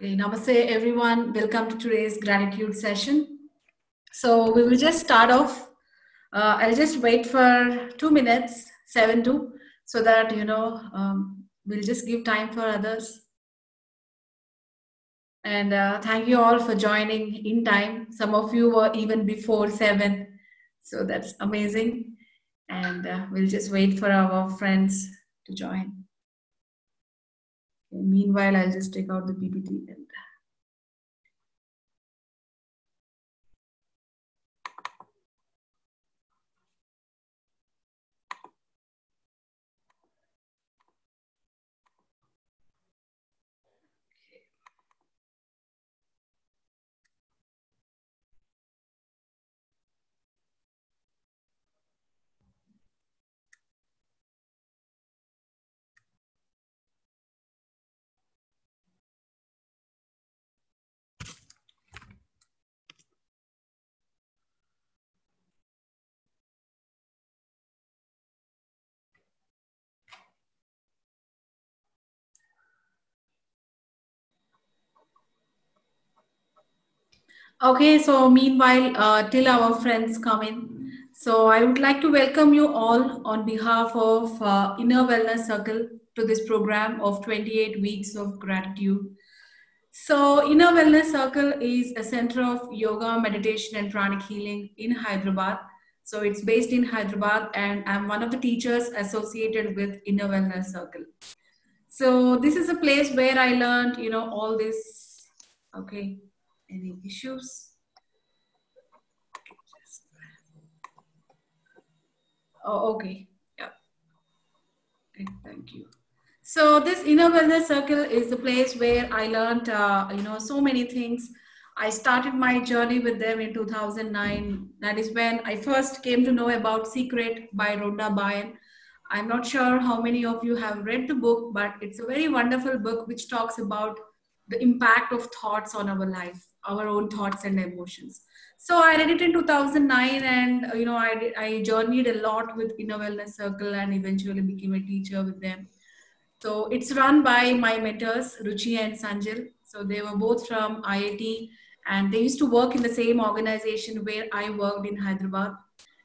Okay, namaste everyone. Welcome to today's gratitude session. So we will just start off. I'll just wait for 2 minutes, 7-2, so that, we'll just give time for others. And thank you all for joining in time. Some of you were even before 7. So that's amazing. And we'll just wait for our friends to join. Meanwhile, I'll just take out the PPT and okay, so meanwhile, till our friends come in, so I would like to welcome you all on behalf of Inner Wellness Circle to this program of 28 weeks of gratitude. So Inner Wellness Circle is a center of yoga, meditation and pranic healing in Hyderabad. So it's based in Hyderabad and I'm one of the teachers associated with Inner Wellness Circle. So this is a place where I learned, all this, okay. Any issues? Oh, okay. Yeah. Okay, thank you. So this Inner Wellness Circle is the place where I learned, so many things. I started my journey with them in 2009. That is when I first came to know about Secret by Rhonda Byrne. I'm not sure how many of you have read the book, but it's a very wonderful book which talks about the impact of thoughts on our life, our own thoughts and emotions. So I read it in 2009 and, I journeyed a lot with Inner Wellness Circle and eventually became a teacher with them. So it's run by my mentors, Ruchi and Sanjil. So they were both from IIT and they used to work in the same organization where I worked in Hyderabad.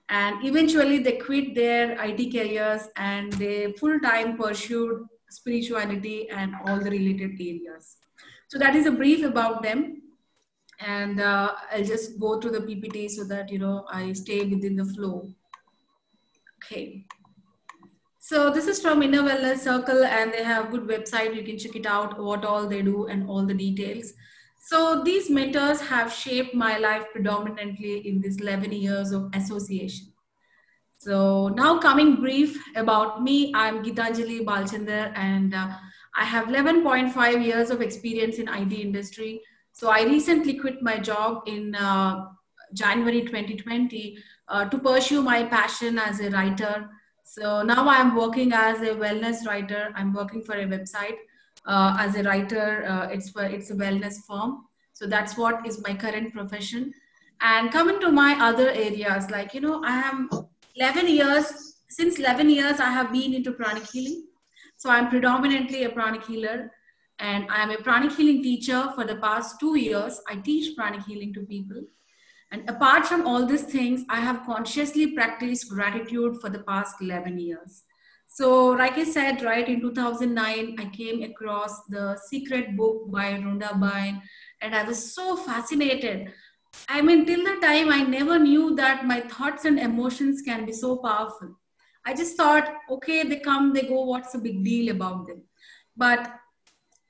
And eventually they quit their IT careers and they full-time pursued spirituality and all the related areas. So that is a brief about them. And I'll just go through the PPT so that, I stay within the flow. Okay. So this is from Inner Wellness Circle and they have a good website. You can check it out, what all they do and all the details. So these mentors have shaped my life predominantly in these 11 years of association. So now coming brief about me, I'm Gitanjali Balchander and I have 11.5 years of experience in IT industry. So I recently quit my job in January 2020 to pursue my passion as a writer. So now I'm working as a wellness writer. I'm working for a website as a writer. It's a wellness firm. So that's what is my current profession. And coming to my other areas, like, I am 11 years, since 11 years I have been into pranic healing. So I'm predominantly a pranic healer and I'm a pranic healing teacher for the past 2 years. I teach pranic healing to people. And apart from all these things, I have consciously practiced gratitude for the past 11 years. So like I said, right in 2009, I came across The Secret book by Rhonda Byrne and I was so fascinated. I mean, till that time, I never knew that my thoughts and emotions can be so powerful. I just thought, okay, they come, they go, what's the big deal about them? But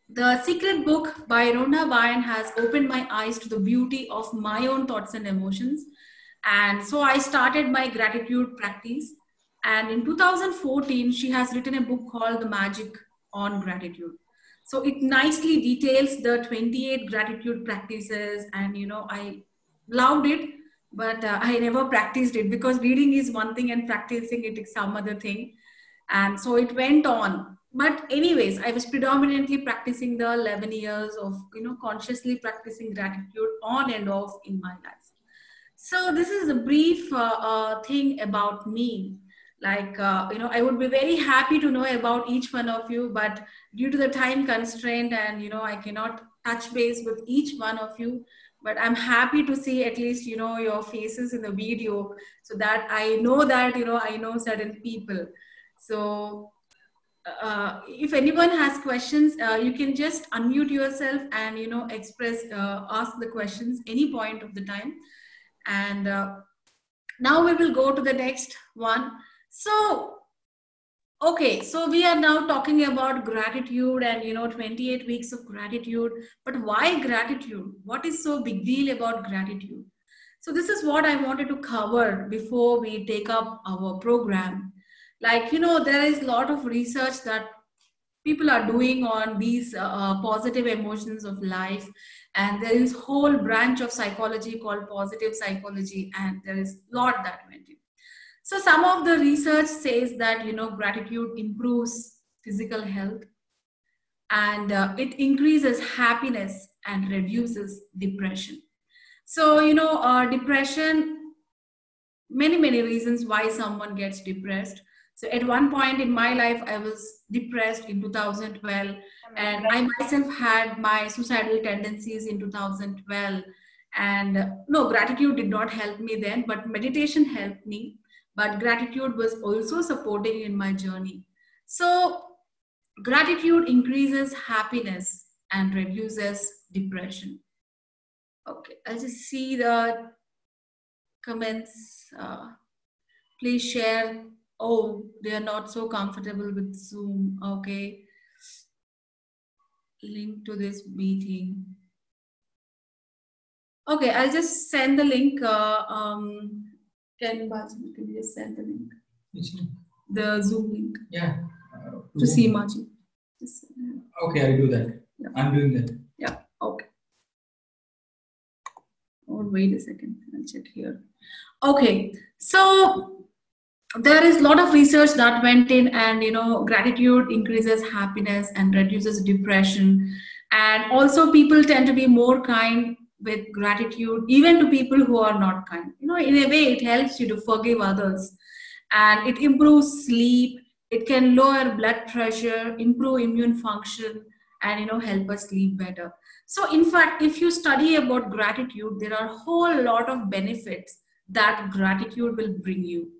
The Secret book by Rhonda Byrne has opened my eyes to the beauty of my own thoughts and emotions. And so I started my gratitude practice. And in 2014, she has written a book called The Magic on Gratitude. So it nicely details the 28 gratitude practices. And, I loved it. But I never practiced it because reading is one thing and practicing it is some other thing. And so it went on. But anyways, I was predominantly practicing the 11 years of, consciously practicing gratitude on and off in my life. So this is a brief thing about me. Like, I would be very happy to know about each one of you, but due to the time constraint and, I cannot touch base with each one of you. But I'm happy to see at least, you know, your faces in the video, so that I know that, you know, I know certain people. So if anyone has questions, you can just unmute yourself and, you know, express, ask the questions any point of the time. And now we will go to the next one. So, okay, so we are now talking about gratitude and, you know, 28 weeks of gratitude. But why gratitude? What is so big deal about gratitude? So this is what I wanted to cover before we take up our program. Like, you know, there is a lot of research that people are doing on these positive emotions of life. And there is a whole branch of psychology called positive psychology. And there is a lot that went in. So some of the research says that, you know, gratitude improves physical health. And it increases happiness and reduces depression. So, you know, depression, many reasons why someone gets depressed. So at one point in my life, I was depressed in 2012, and I myself had my suicidal tendencies in 2012. And no, gratitude did not help me then, but meditation helped me. But gratitude was also supporting in my journey. So gratitude increases happiness and reduces depression. Okay, I'll just see the comments. Please share. Oh, they are not so comfortable with Zoom. Okay. Link to this meeting. Okay, I'll just send the link. Can you just send the link? Which link? The Zoom link. Yeah. To see Martin. Okay, I'll do that. Yeah. I'm doing that. Yeah, okay. Oh, wait a second. I'll check here. Okay, so there is a lot of research that went in, and, you know, gratitude increases happiness and reduces depression. And also people tend to be more kind with gratitude, even to people who are not kind. You know, in a way, it helps you to forgive others, and it improves sleep. It can lower blood pressure, improve immune function, and, you know, help us sleep better. So in fact, if you study about gratitude, there are a whole lot of benefits that gratitude will bring you.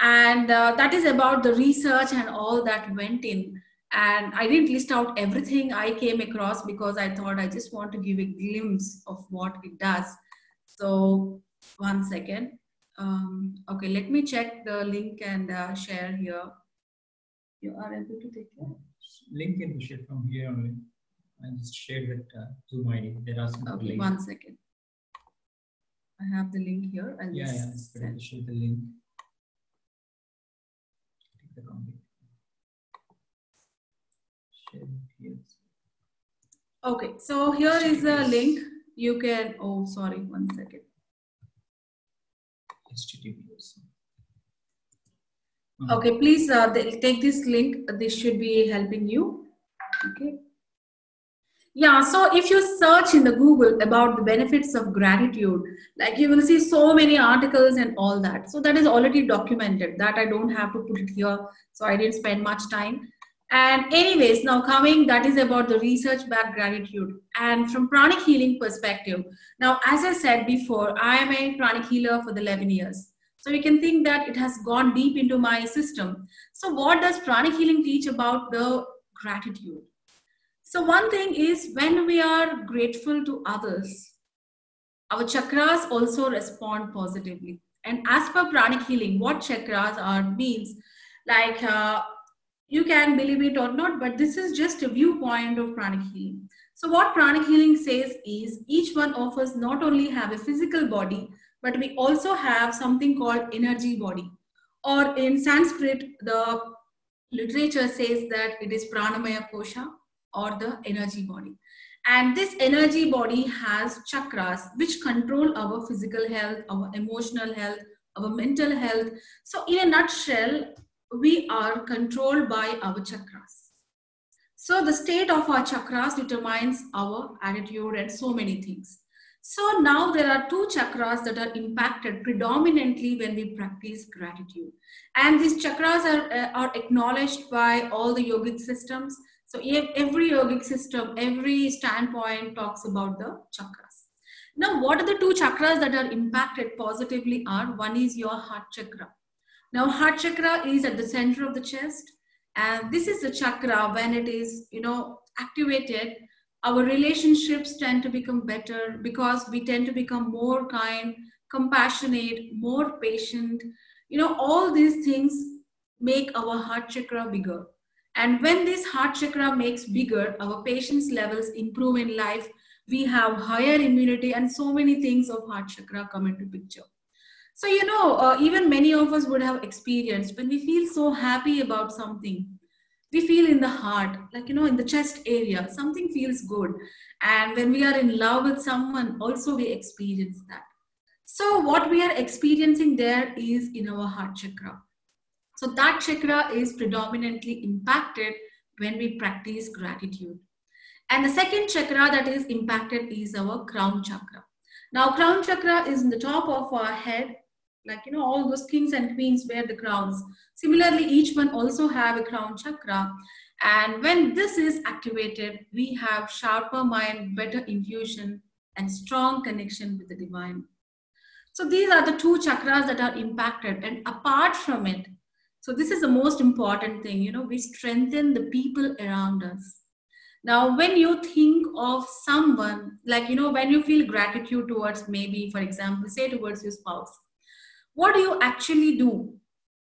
And that is about the research and all that went in. And I didn't list out everything I came across, because I thought I just want to give a glimpse of what it does. So one second. Okay, let me check the link and share here. You are able to take that? Link can be shared from here only. I just shared it to my. There are some okay, links. One second. I have the link here. I'll just share the link. Okay, so here is a link. You can, oh, sorry, one second. Okay, please take this link. This should be helping you. Okay. Yeah, so if you search in the Google about the benefits of gratitude, like you will see so many articles and all that. So that is already documented, that I don't have to put it here. So I didn't spend much time. And anyways, now coming, that is about the research backed gratitude. And from pranic healing perspective, now, as I said before, I am a pranic healer for the 11 years. So you can think that it has gone deep into my system. So what does pranic healing teach about the gratitude? So one thing is, when we are grateful to others, our chakras also respond positively. And as per pranic healing, what chakras are means, like you can believe it or not, but this is just a viewpoint of pranic healing. So what pranic healing says is, each one of us not only have a physical body, but we also have something called energy body. Or in Sanskrit, the literature says that it is pranamaya kosha, or the energy body. And this energy body has chakras which control our physical health, our emotional health, our mental health. So in a nutshell, we are controlled by our chakras. So the state of our chakras determines our attitude and so many things. So now there are two chakras that are impacted predominantly when we practice gratitude. And these chakras are acknowledged by all the yogic systems. So every yogic system, every standpoint talks about the chakras. Now, what are the two chakras that are impacted positively are, one is your heart chakra. Now, heart chakra is at the center of the chest. And this is the chakra when it is, activated, our relationships tend to become better because we tend to become more kind, compassionate, more patient. All these things make our heart chakra bigger. And when this heart chakra makes bigger, our patience levels improve in life. We have higher immunity and so many things of heart chakra come into picture. So, even many of us would have experienced when we feel so happy about something, we feel in the heart, in the chest area, something feels good. And when we are in love with someone, also we experience that. So what we are experiencing there is in our heart chakra. So that chakra is predominantly impacted when we practice gratitude. And the second chakra that is impacted is our crown chakra. Now, crown chakra is in the top of our head, all those kings and queens wear the crowns. Similarly, each one also have a crown chakra. And when this is activated, we have sharper mind, better intuition, and strong connection with the divine. So these are the two chakras that are impacted. And apart from it, so this is the most important thing, we strengthen the people around us. Now, when you think of someone, when you feel gratitude towards maybe, for example, say towards your spouse, what do you actually do?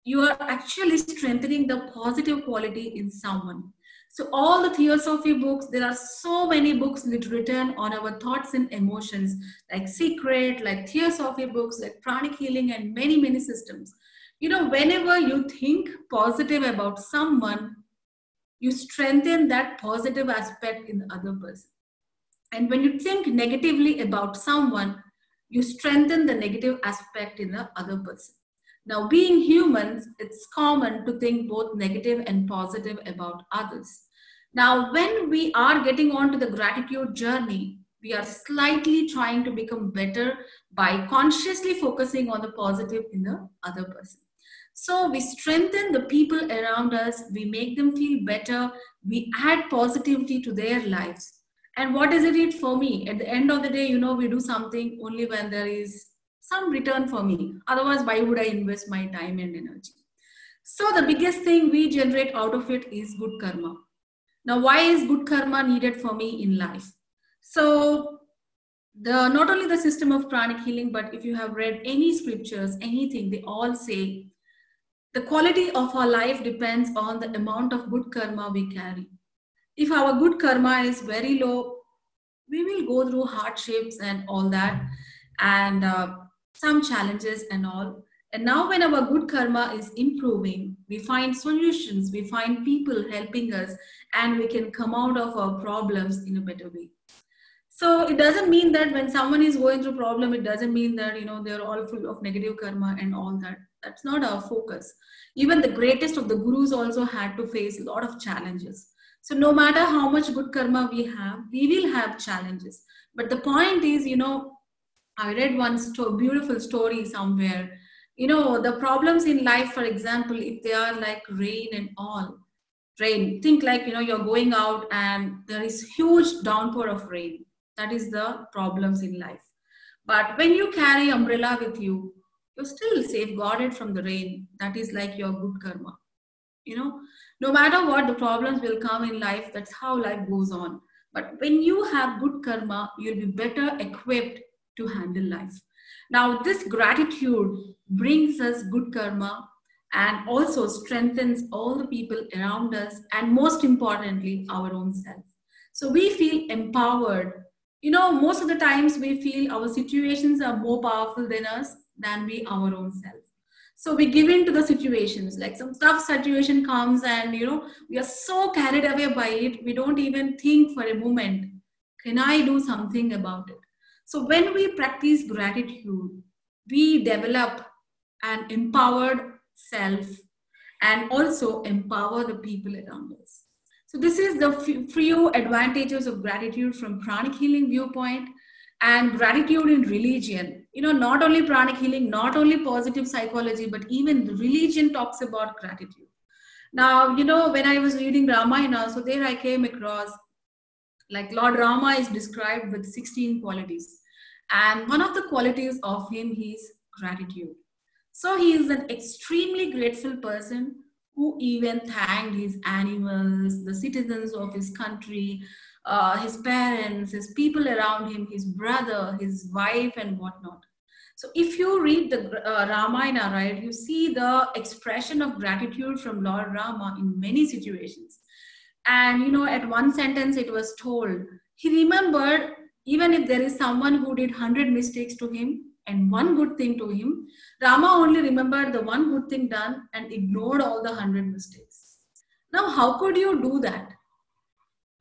You are actually strengthening the positive quality in someone. So all the Theosophy books, there are so many books written on our thoughts and emotions, like Secret, like Theosophy books, like pranic healing and many, many systems. Whenever you think positive about someone, you strengthen that positive aspect in the other person. And when you think negatively about someone, you strengthen the negative aspect in the other person. Now, being humans, it's common to think both negative and positive about others. Now, when we are getting on to the gratitude journey, we are slightly trying to become better by consciously focusing on the positive in the other person. So we strengthen the people around us, we make them feel better, we add positivity to their lives. And what is it for me? At the end of the day, we do something only when there is some return for me. Otherwise, why would I invest my time and energy? So the biggest thing we generate out of it is good karma. Now, why is good karma needed for me in life? So not only the system of pranic healing, but if you have read any scriptures, anything, they all say, the quality of our life depends on the amount of good karma we carry. If our good karma is very low, we will go through hardships and all that and some challenges and all. And now when our good karma is improving, we find solutions, we find people helping us, and we can come out of our problems in a better way. So it doesn't mean that when someone is going through a problem, it doesn't mean that, they're all full of negative karma and all that. That's not our focus. Even the greatest of the gurus also had to face a lot of challenges. So no matter how much good karma we have, we will have challenges. But the point is, I read one beautiful story somewhere. The problems in life, for example, if they are like rain and all. Rain, think like, you're going out and there is huge downpour of rain. That is the problems in life. But when you carry umbrella with you, you're still safeguarded from the rain. That is like your good karma. No matter what, the problems will come in life. That's how life goes on. But when you have good karma, you'll be better equipped to handle life. Now, this gratitude brings us good karma and also strengthens all the people around us and, most importantly, our own self. So we feel empowered. Most of the times we feel our situations are more powerful than us, than we our own self. So we give in to the situations, like some tough situation comes and we are so carried away by it, we don't even think for a moment, can I do something about it? So when we practice gratitude, we develop an empowered self and also empower the people around us. So this is the few advantages of gratitude from pranic healing viewpoint. And gratitude in religion, not only pranic healing, not only positive psychology, but even religion talks about gratitude. Now, you know, when I was reading Ramayana, so there I came across, like, Lord Rama is described with 16 qualities. And one of the qualities of him is gratitude. So he is an extremely grateful person who even thanked his animals, the citizens of his country, his parents, his people around him, his brother, his wife, and whatnot. So if you read the Ramayana, right, you see the expression of gratitude from Lord Rama in many situations. And, you know, at one sentence it was told, he remembered even if there is someone who did 100 mistakes to him and one good thing to him, Rama only remembered the one good thing done and ignored all the 100 mistakes. Now, how could you do that?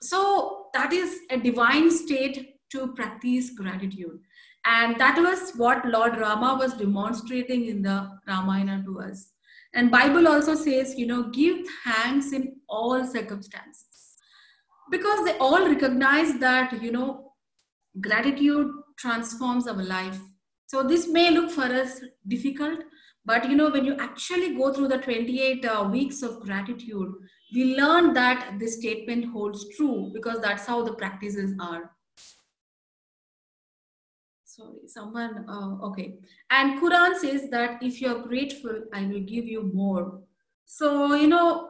So that is a divine state to practice gratitude. And that was what Lord Rama was demonstrating in the Ramayana to us. And Bible also says, you know, give thanks in all circumstances. Because they all recognize that, you know, gratitude transforms our life. So this may look for us difficult, but you know, when you actually go through the 28 weeks of gratitude, we learn that this statement holds true because that's how the practices are. Sorry, someone, okay. And Quran says that if you're grateful, I will give you more. So, you know,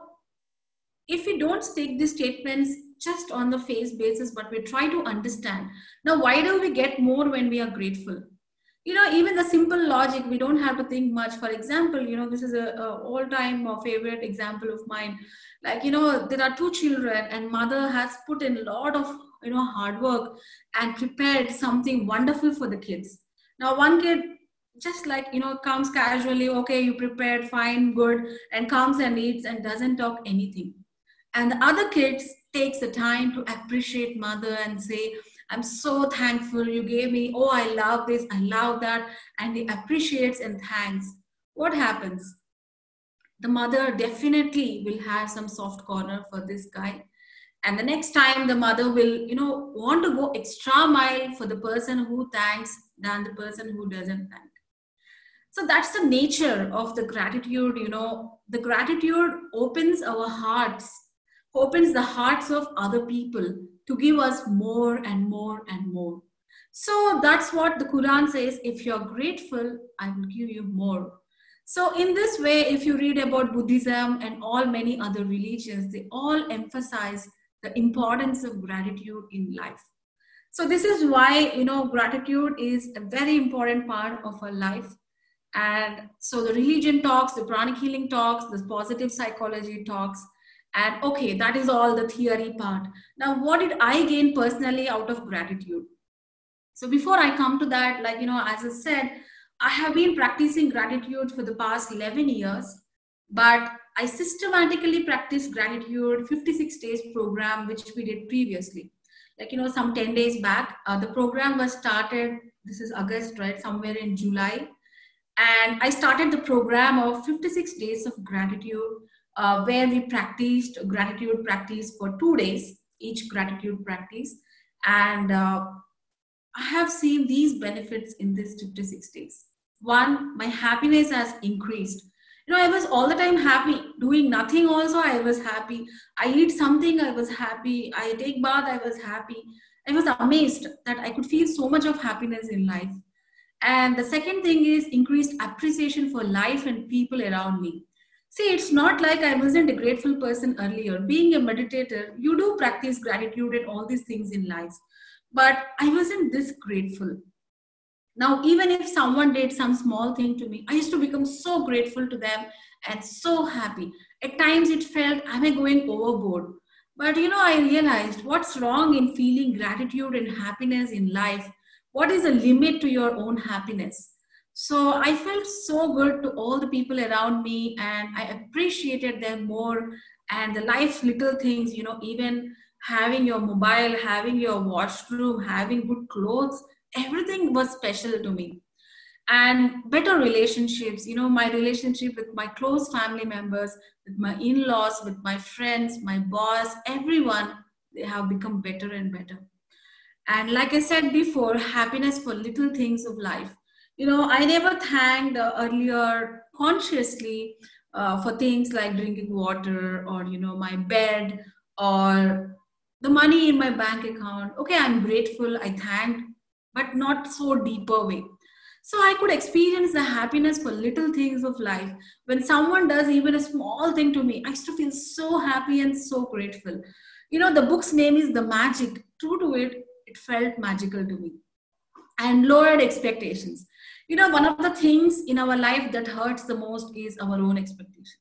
if we don't take these statements just on the face basis, but we try to understand. Now, why do we get more when we are grateful? You know, even the simple logic, we don't have to think much. For example, you know, this is a all-time favorite example of mine. Like, you know, there are two children and mother has put in a lot of, you know, hard work and prepared something wonderful for the kids. Now, one kid just, like, you know, comes casually, okay, you prepared, fine, good, and comes and eats and doesn't talk anything. And the other kids takes the time to appreciate mother and say, I'm so thankful you gave me, oh, I love this, I love that, and he appreciates and thanks. What happens? The mother definitely will have some soft corner for this guy. And the next time the mother will, you know, want to go extra mile for the person who thanks than the person who doesn't thank. So that's the nature of the gratitude, you know. The gratitude opens our hearts, opens the hearts of other people to give us more and more and more. So that's what the Quran says, if you're grateful, I will give you more. So in this way, if you read about Buddhism and all many other religions, they all emphasize the importance of gratitude in life. So this is why, you know, gratitude is a very important part of our life. And so the religion talks, the pranic healing talks, the positive psychology talks, and okay, that is all the theory part. Now, what did I gain personally out of gratitude? So before I come to that, like, you know, as I said, I have been practicing gratitude for the past 11 years, but I systematically practiced gratitude 56 days program, which we did previously. Like, you know, some 10 days back, the program was started, this is August, right? Somewhere in July. And I started the program of 56 days of gratitude, where we practiced gratitude practice for 2 days, each gratitude practice. And I have seen these benefits in this 56 days. One, my happiness has increased. You know, I was all the time happy. Doing nothing also, I was happy. I eat something, I was happy. I take bath, I was happy. I was amazed that I could feel so much of happiness in life. And the second thing is increased appreciation for life and people around me. See, it's not like I wasn't a grateful person earlier. Being a meditator, you do practice gratitude and all these things in life. But I wasn't this grateful. Now, even if someone did some small thing to me, I used to become so grateful to them and so happy. At times it felt, am I going overboard? But you know, I realized what's wrong in feeling gratitude and happiness in life. What is the limit to your own happiness? So I felt so good to all the people around me and I appreciated them more and the life's little things, you know, even having your mobile, having your washroom, having good clothes, everything was special to me. And better relationships, you know, my relationship with my close family members, with my in-laws, with my friends, my boss, everyone, they have become better and better. And like I said before, happiness for little things of life. You know, I never thanked earlier consciously for things like drinking water or, you know, my bed or the money in my bank account. Okay, I'm grateful, I thanked, but not so deeper way. So I could experience the happiness for little things of life. When someone does even a small thing to me, I used to feel so happy and so grateful. You know, the book's name is The Magic. True to it, it felt magical to me. And lowered expectations. You know, one of the things in our life that hurts the most is our own expectations.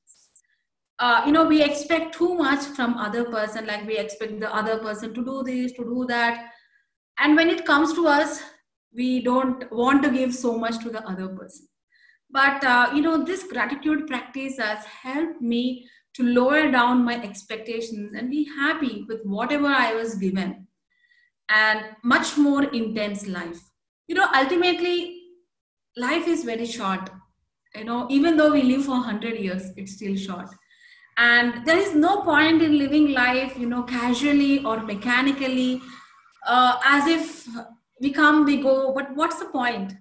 You know, we expect too much from other person, like we expect the other person to do this, to do that. And when it comes to us, we don't want to give so much to the other person. But, you know, this gratitude practice has helped me to lower down my expectations and be happy with whatever I was given, and much more intense life. You know, ultimately, life is very short. You know, even though we live for 100 years, it's still short. And there is no point in living life, you know, casually or mechanically, as if we come, we go, but what's the point?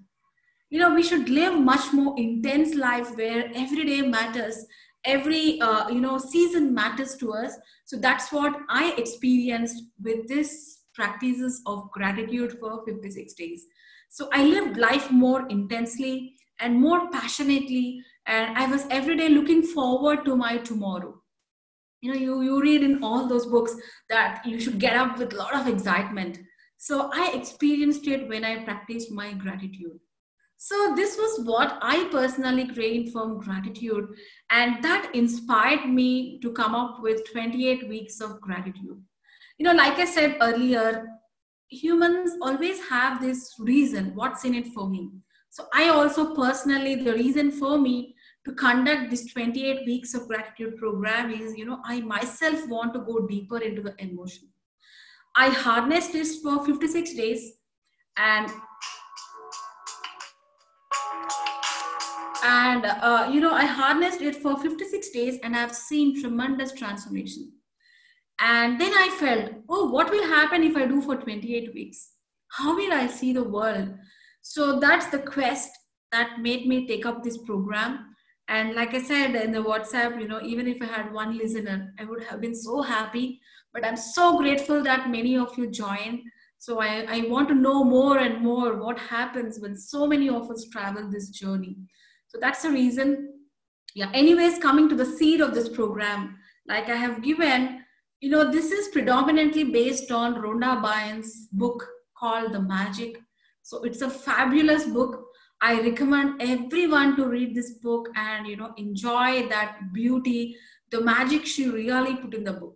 You know, we should live much more intense life where every day matters, every, you know, season matters to us. So that's what I experienced with this practices of gratitude for 56 days. So I lived life more intensely and more passionately. And I was every day looking forward to my tomorrow. You know, you read in all those books that you should get up with a lot of excitement. So I experienced it when I practiced my gratitude. So this was what I personally gained from gratitude. And that inspired me to come up with 28 weeks of gratitude. You know, like I said earlier, humans always have this reason, what's in it for me. So I also personally, the reason for me to conduct this 28 weeks of gratitude program is, you know, I myself want to go deeper into the emotion. I harnessed this for 56 days and you know, I harnessed it for 56 days and I've seen tremendous transformation. And then I felt, oh, what will happen if I do for 28 weeks? How will I see the world? So that's the quest that made me take up this program. And like I said, in the WhatsApp, you know, even if I had one listener, I would have been so happy. But I'm so grateful that many of you joined. So I want to know more and more what happens when so many of us travel this journey. So that's the reason. Yeah. Anyways, coming to the seed of this program, like I have given, you know, this is predominantly based on Rhonda Byrne's book called The Magic. So it's a fabulous book. I recommend everyone to read this book and, you know, enjoy that beauty, the magic she really put in the book.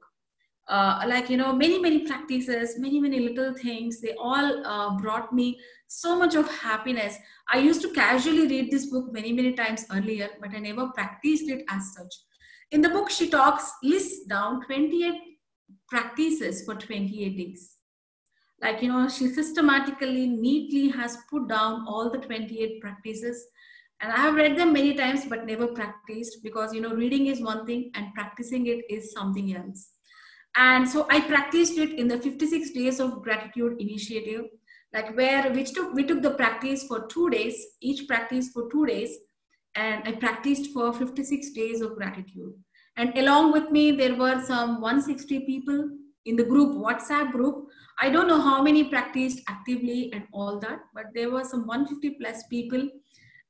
Like, you know, many, many practices, many, many little things, they all brought me so much of happiness. I used to casually read this book many, many times earlier, but I never practiced it as such. In the book, she lists down 28 practices for 28 days. Like, you know, she systematically, neatly has put down all the 28 practices. And I have read them many times, but never practiced because, you know, reading is one thing and practicing it is something else. And so I practiced it in the 56 days of gratitude initiative, like where we took the practice for 2 days, each practice for 2 days. And I practiced for 56 days of gratitude. And along with me, there were some 160 people in the group, WhatsApp group. I don't know how many practiced actively and all that, but there were some 150 plus people.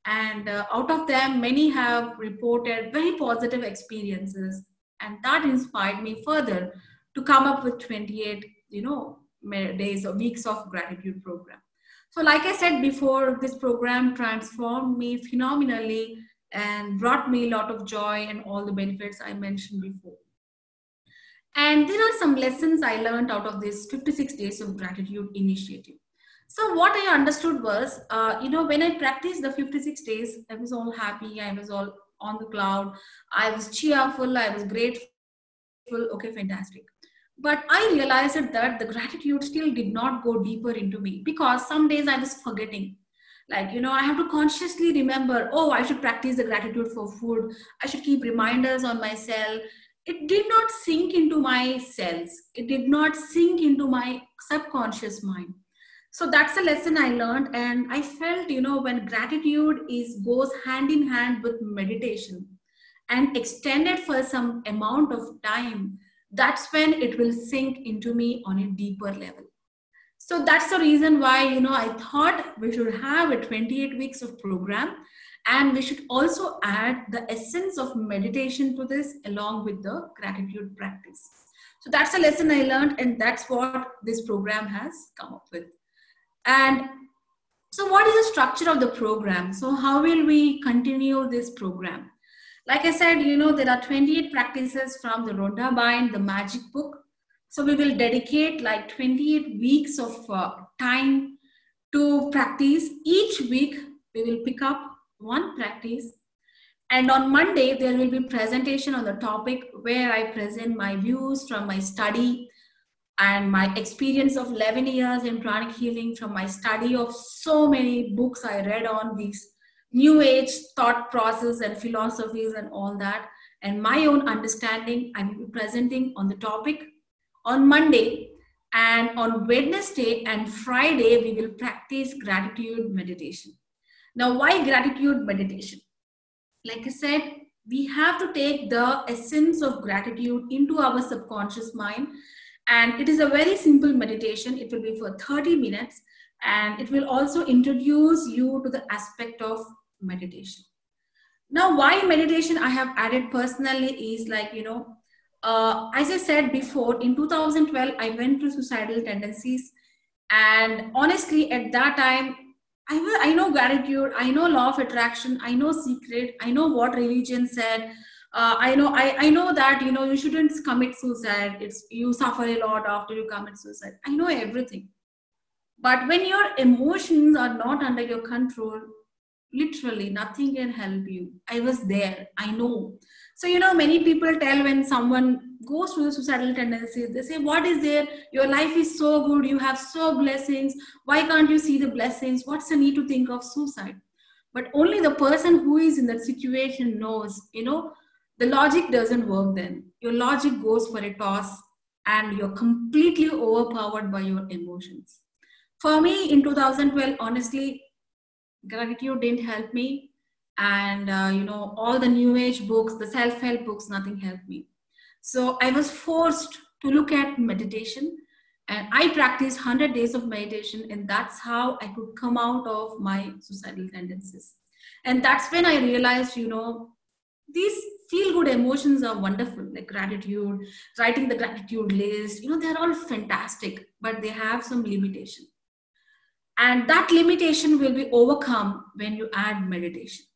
And out of them, many have reported very positive experiences. And that inspired me further to come up with 28, you know, days or weeks of gratitude program. So like I said before, this program transformed me phenomenally and brought me a lot of joy and all the benefits I mentioned before. And there are some lessons I learned out of this 56 days of gratitude initiative. So what I understood was, you know, when I practiced the 56 days, I was all happy. I was all on the cloud. I was cheerful. I was grateful. Okay, fantastic. But I realized that the gratitude still did not go deeper into me because some days I was forgetting. Like, you know, I have to consciously remember, oh, I should practice the gratitude for food. I should keep reminders on my cell. It did not sink into my cells. It did not sink into my subconscious mind. So that's a lesson I learned. And I felt, you know, when gratitude goes hand in hand with meditation and extend it for some amount of time, that's when it will sink into me on a deeper level. So that's the reason why, you know, I thought we should have a 28 weeks of program, and we should also add the essence of meditation to this along with the gratitude practice. So that's a lesson I learned, and that's what this program has come up with. And so what is the structure of the program? So how will we continue this program? Like I said, you know, there are 28 practices from the Rhonda Byrne, The Magic book. So we will dedicate like 28 weeks of time to practice. Each week we will pick up one practice, and on Monday there will be presentation on the topic where I present my views from my study and my experience of 11 years in pranic healing, from my study of so many books I read on these new age thought process and philosophies and all that, and my own understanding I will be presenting on the topic on Monday. And on Wednesday and Friday we will practice gratitude meditation. Now, why gratitude meditation? Like I said, we have to take the essence of gratitude into our subconscious mind. And it is a very simple meditation. It will be for 30 minutes. And it will also introduce you to the aspect of meditation. Now, why meditation I have added personally is like, you know, as I said before, in 2012, I went through suicidal tendencies. And honestly, at that time, I know gratitude, I know law of attraction, I know secret, I know what religion said, I know that, you know, you shouldn't commit suicide, you suffer a lot after you commit suicide. I know everything. But when your emotions are not under your control, literally nothing can help you. I was there, I know. So, you know, many people tell when someone goes through the suicidal tendencies, they say, what is there? Your life is so good. You have so blessings. Why can't you see the blessings? What's the need to think of suicide? But only the person who is in that situation knows, you know, the logic doesn't work then. Your logic goes for a toss and you're completely overpowered by your emotions. For me in 2012, honestly, gratitude didn't help me. And, you know, all the new age books, the self-help books, nothing helped me. So I was forced to look at meditation, and I practiced 100 days of meditation, and that's how I could come out of my suicidal tendencies. And that's when I realized, you know, these feel-good emotions are wonderful, like gratitude, writing the gratitude list, you know, they're all fantastic, but they have some limitation. And that limitation will be overcome when you add meditation.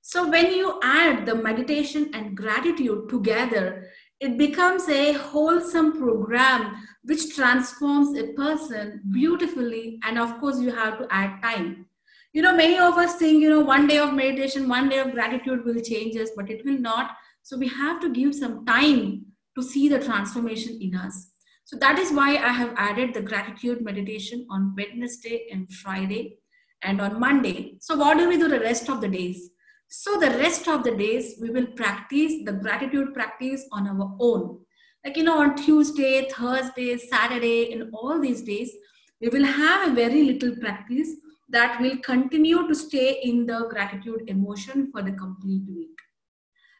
So when you add the meditation and gratitude together, it becomes a wholesome program which transforms a person beautifully. And of course, you have to add time. You know, many of us think, you know, one day of meditation, one day of gratitude will change us, but it will not. So we have to give some time to see the transformation in us. So that is why I have added the gratitude meditation on Wednesday and Friday and on Monday. So what do we do the rest of the days? So the rest of the days, we will practice the gratitude practice on our own. Like, you know, on Tuesday, Thursday, Saturday, and all these days, we will have a very little practice that will continue to stay in the gratitude emotion for the complete week.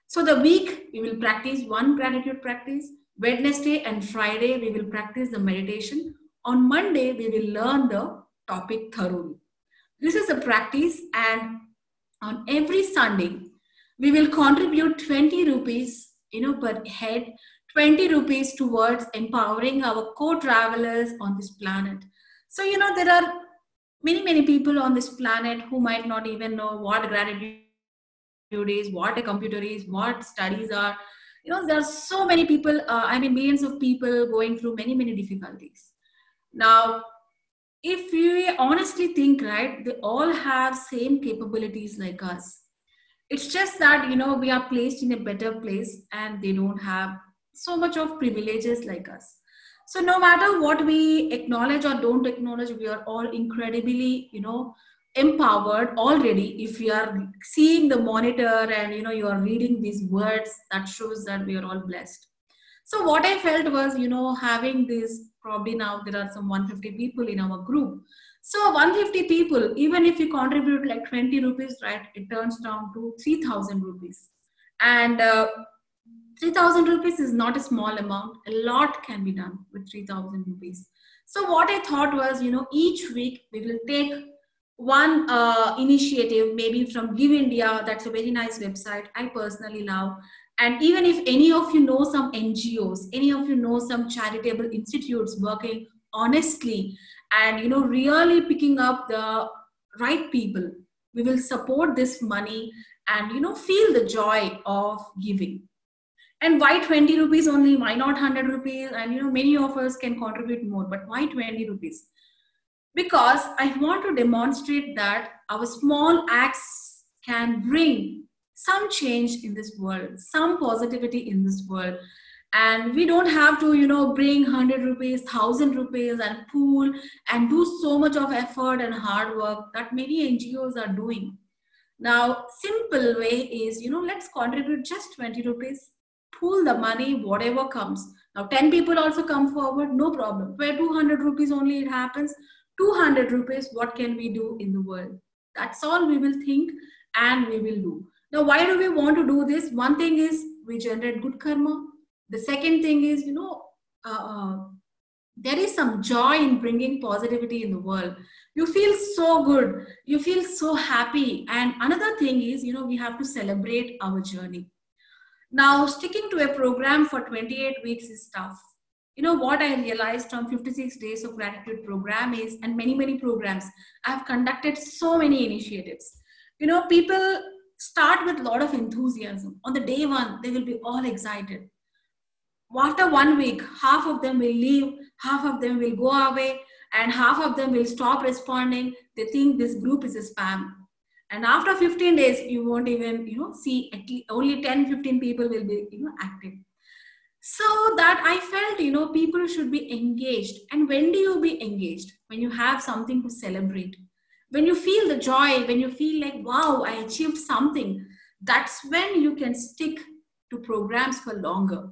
So the week, we will practice one gratitude practice. Wednesday and Friday, we will practice the meditation. On Monday, we will learn the topic thoroughly. This is a practice, and on every Sunday, we will contribute 20 rupees, you know, per head, 20 rupees towards empowering our co-travelers on this planet. So, you know, there are many, many people on this planet who might not even know what gratitude is, what a computer is, what studies are. You know, there are so many people, millions of people going through many, many difficulties. Now, if you honestly think, right, they all have same capabilities like us. It's just that, you know, we are placed in a better place and they don't have so much of privileges like us. So no matter what we acknowledge or don't acknowledge, we are all incredibly, you know, empowered already. If you are seeing the monitor and, you know, you are reading these words, that shows that we are all blessed. So what I felt was, you know, having this, probably now there are some 150 people in our group. So 150 people, even if you contribute like 20 rupees, right, it turns down to 3,000 rupees. And 3,000 rupees is not a small amount. A lot can be done with 3,000 rupees. So what I thought was, you know, each week we will take one initiative, maybe from Give India. That's a very nice website. I personally love. And even if any of you know some NGOs, any of you know some charitable institutes working honestly and, you know, really picking up the right people, we will support this money and, you know, feel the joy of giving. And why 20 rupees only? Why not 100 rupees? And, you know, many of us can contribute more, but why 20 rupees? Because I want to demonstrate that our small acts can bring some change in this world, some positivity in this world. And we don't have to, you know, bring 100 rupees, 1,000 rupees and pool and do so much of effort and hard work that many NGOs are doing. Now, simple way is, you know, let's contribute just 20 rupees, pool the money, whatever comes. Now, 10 people also come forward, no problem. Where 200 rupees only it happens, 200 rupees, what can we do in the world? That's all we will think and we will do. Now, why do we want to do this? One thing is we generate good karma. The second thing is, you know, there is some joy in bringing positivity in the world. You feel so good. You feel so happy. And another thing is, you know, we have to celebrate our journey. Now, sticking to a program for 28 weeks is tough. You know, what I realized from 56 Days of Gratitude program is, and many, many programs, I've conducted so many initiatives. You know, people start with a lot of enthusiasm. On the day one, they will be all excited. After 1 week, half of them will leave, half of them will go away, and half of them will stop responding. They think this group is a spam. And after 15 days, you won't even, you know, see at least only 10-15 people will be, you know, active. So that I felt, you know, people should be engaged. And when do you be engaged? When you have something to celebrate. When you feel the joy, when you feel like, wow, I achieved something. That's when you can stick to programs for longer.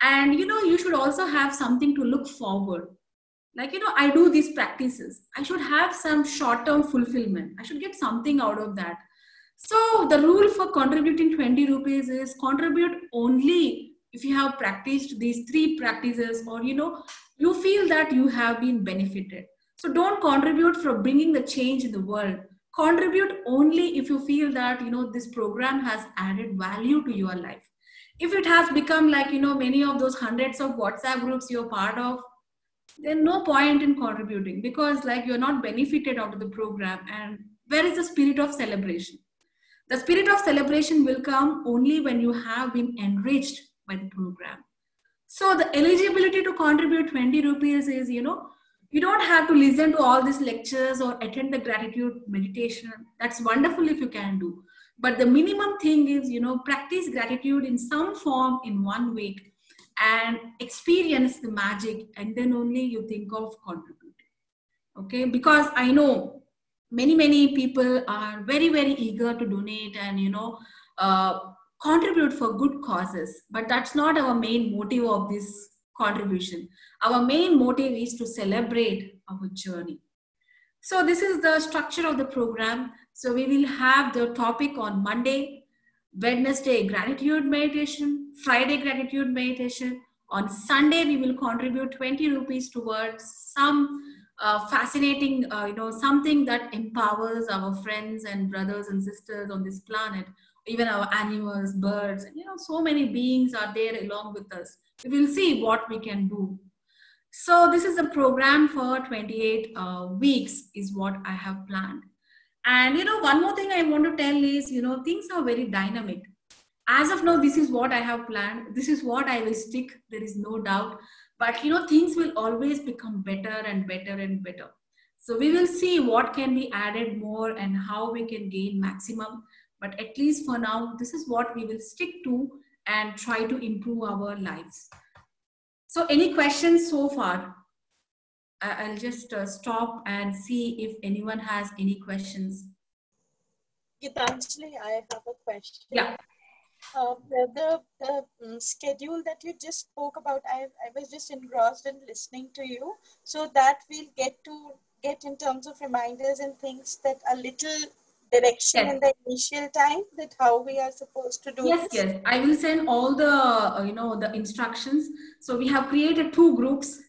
And, you know, you should also have something to look forward. Like, you know, I do these practices. I should have some short-term fulfillment. I should get something out of that. So the rule for contributing 20 rupees is contribute only if you have practiced these three practices or, you know, you feel that you have been benefited. So don't contribute for bringing the change in the world. Contribute only if you feel that, you know, this program has added value to your life. If it has become like, you know, many of those hundreds of WhatsApp groups you're part of, then no point in contributing because like you're not benefited out of the program. And where is the spirit of celebration? The spirit of celebration will come only when you have been enriched by the program. So the eligibility to contribute 20 rupees is, you know, you don't have to listen to all these lectures or attend the gratitude meditation. That's wonderful if you can do. But the minimum thing is, you know, practice gratitude in some form in 1 week and experience the magic. And then only you think of contributing. Okay, because I know many, many people are very, very eager to donate and, you know, contribute for good causes. But that's not our main motive of this contribution. Our main motive is to celebrate our journey. So this is the structure of the program. So we will have the topic on Monday, Wednesday, gratitude meditation, Friday, gratitude meditation. On Sunday, we will contribute 20 rupees towards some fascinating, you know, something that empowers our friends and brothers and sisters on this planet, even our animals, birds, and, you know, so many beings are there along with us. We will see what we can do. So this is a program for 28 weeks is what I have planned. And, you know, one more thing I want to tell is, you know, things are very dynamic. As of now, this is what I have planned. This is what I will stick. There is no doubt. But, you know, things will always become better and better and better. So we will see what can be added more and how we can gain maximum. But at least for now, this is what we will stick to and try to improve our lives. So any questions so far? I'll just stop and see if anyone has any questions. Gitanjali, I have a question. Yeah. The schedule that you just spoke about, I was just engrossed in listening to you. So that we'll get in terms of reminders and things that are little direction in the initial time, that how we are supposed to do this? Yes, I will send all the, the instructions. So we have created two groups.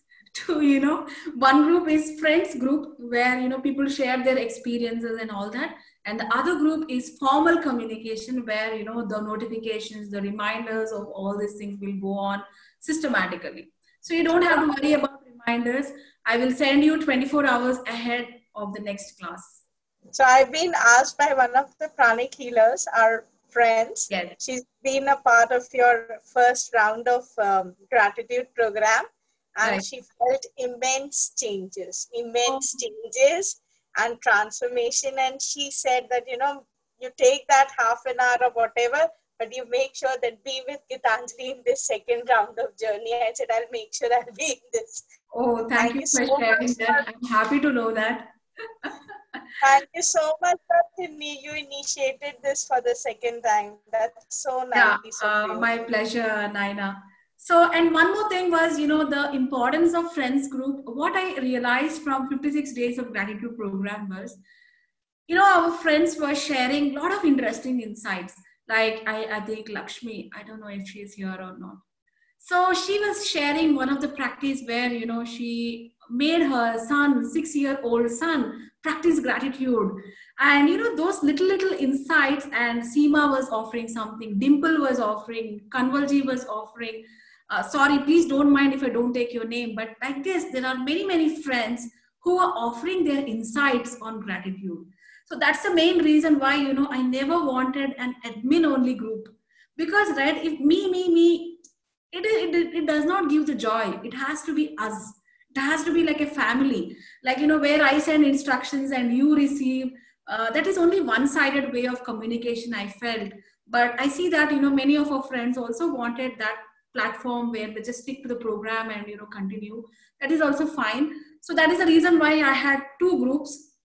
One group is friends group where, people share their experiences and all that. And the other group is formal communication where, the notifications, the reminders of all these things will go on systematically. So you don't have to worry about reminders. I will send you 24 hours ahead of the next class. So I've been asked by one of the pranic healers, our friends. Yes. She's been a part of your first round of gratitude program. And she felt immense changes and transformation. And she said that, you take that half an hour or whatever, but you make sure that be with Gitanjali in this second round of journey. I said, I'll make sure I'll be in this. Oh, thank you for sharing that. I'm happy to know that. Thank you so much that you initiated this for the second time. That's so nice. My pleasure, Naina. So, and one more thing was, the importance of friends group. What I realized from 56 Days of Gratitude program was, our friends were sharing a lot of interesting insights. Like, I think Lakshmi, I don't know if she is here or not. So she was sharing one of the practice where, she made her son, 6-year-old son, practice gratitude. And, those little insights, and Seema was offering something, Dimple was offering, Kanwalji was offering. Sorry, please don't mind if I don't take your name. But like this, there are many, many friends who are offering their insights on gratitude. So that's the main reason why, I never wanted an admin-only group. Because, if me, it does not give the joy. It has to be us. It has to be like a family. Like, where I send instructions and you receive. That is only one-sided way of communication, I felt. But I see that, many of our friends also wanted that platform where they just stick to the program and continue. That is also fine. So that is the reason why I had two groups.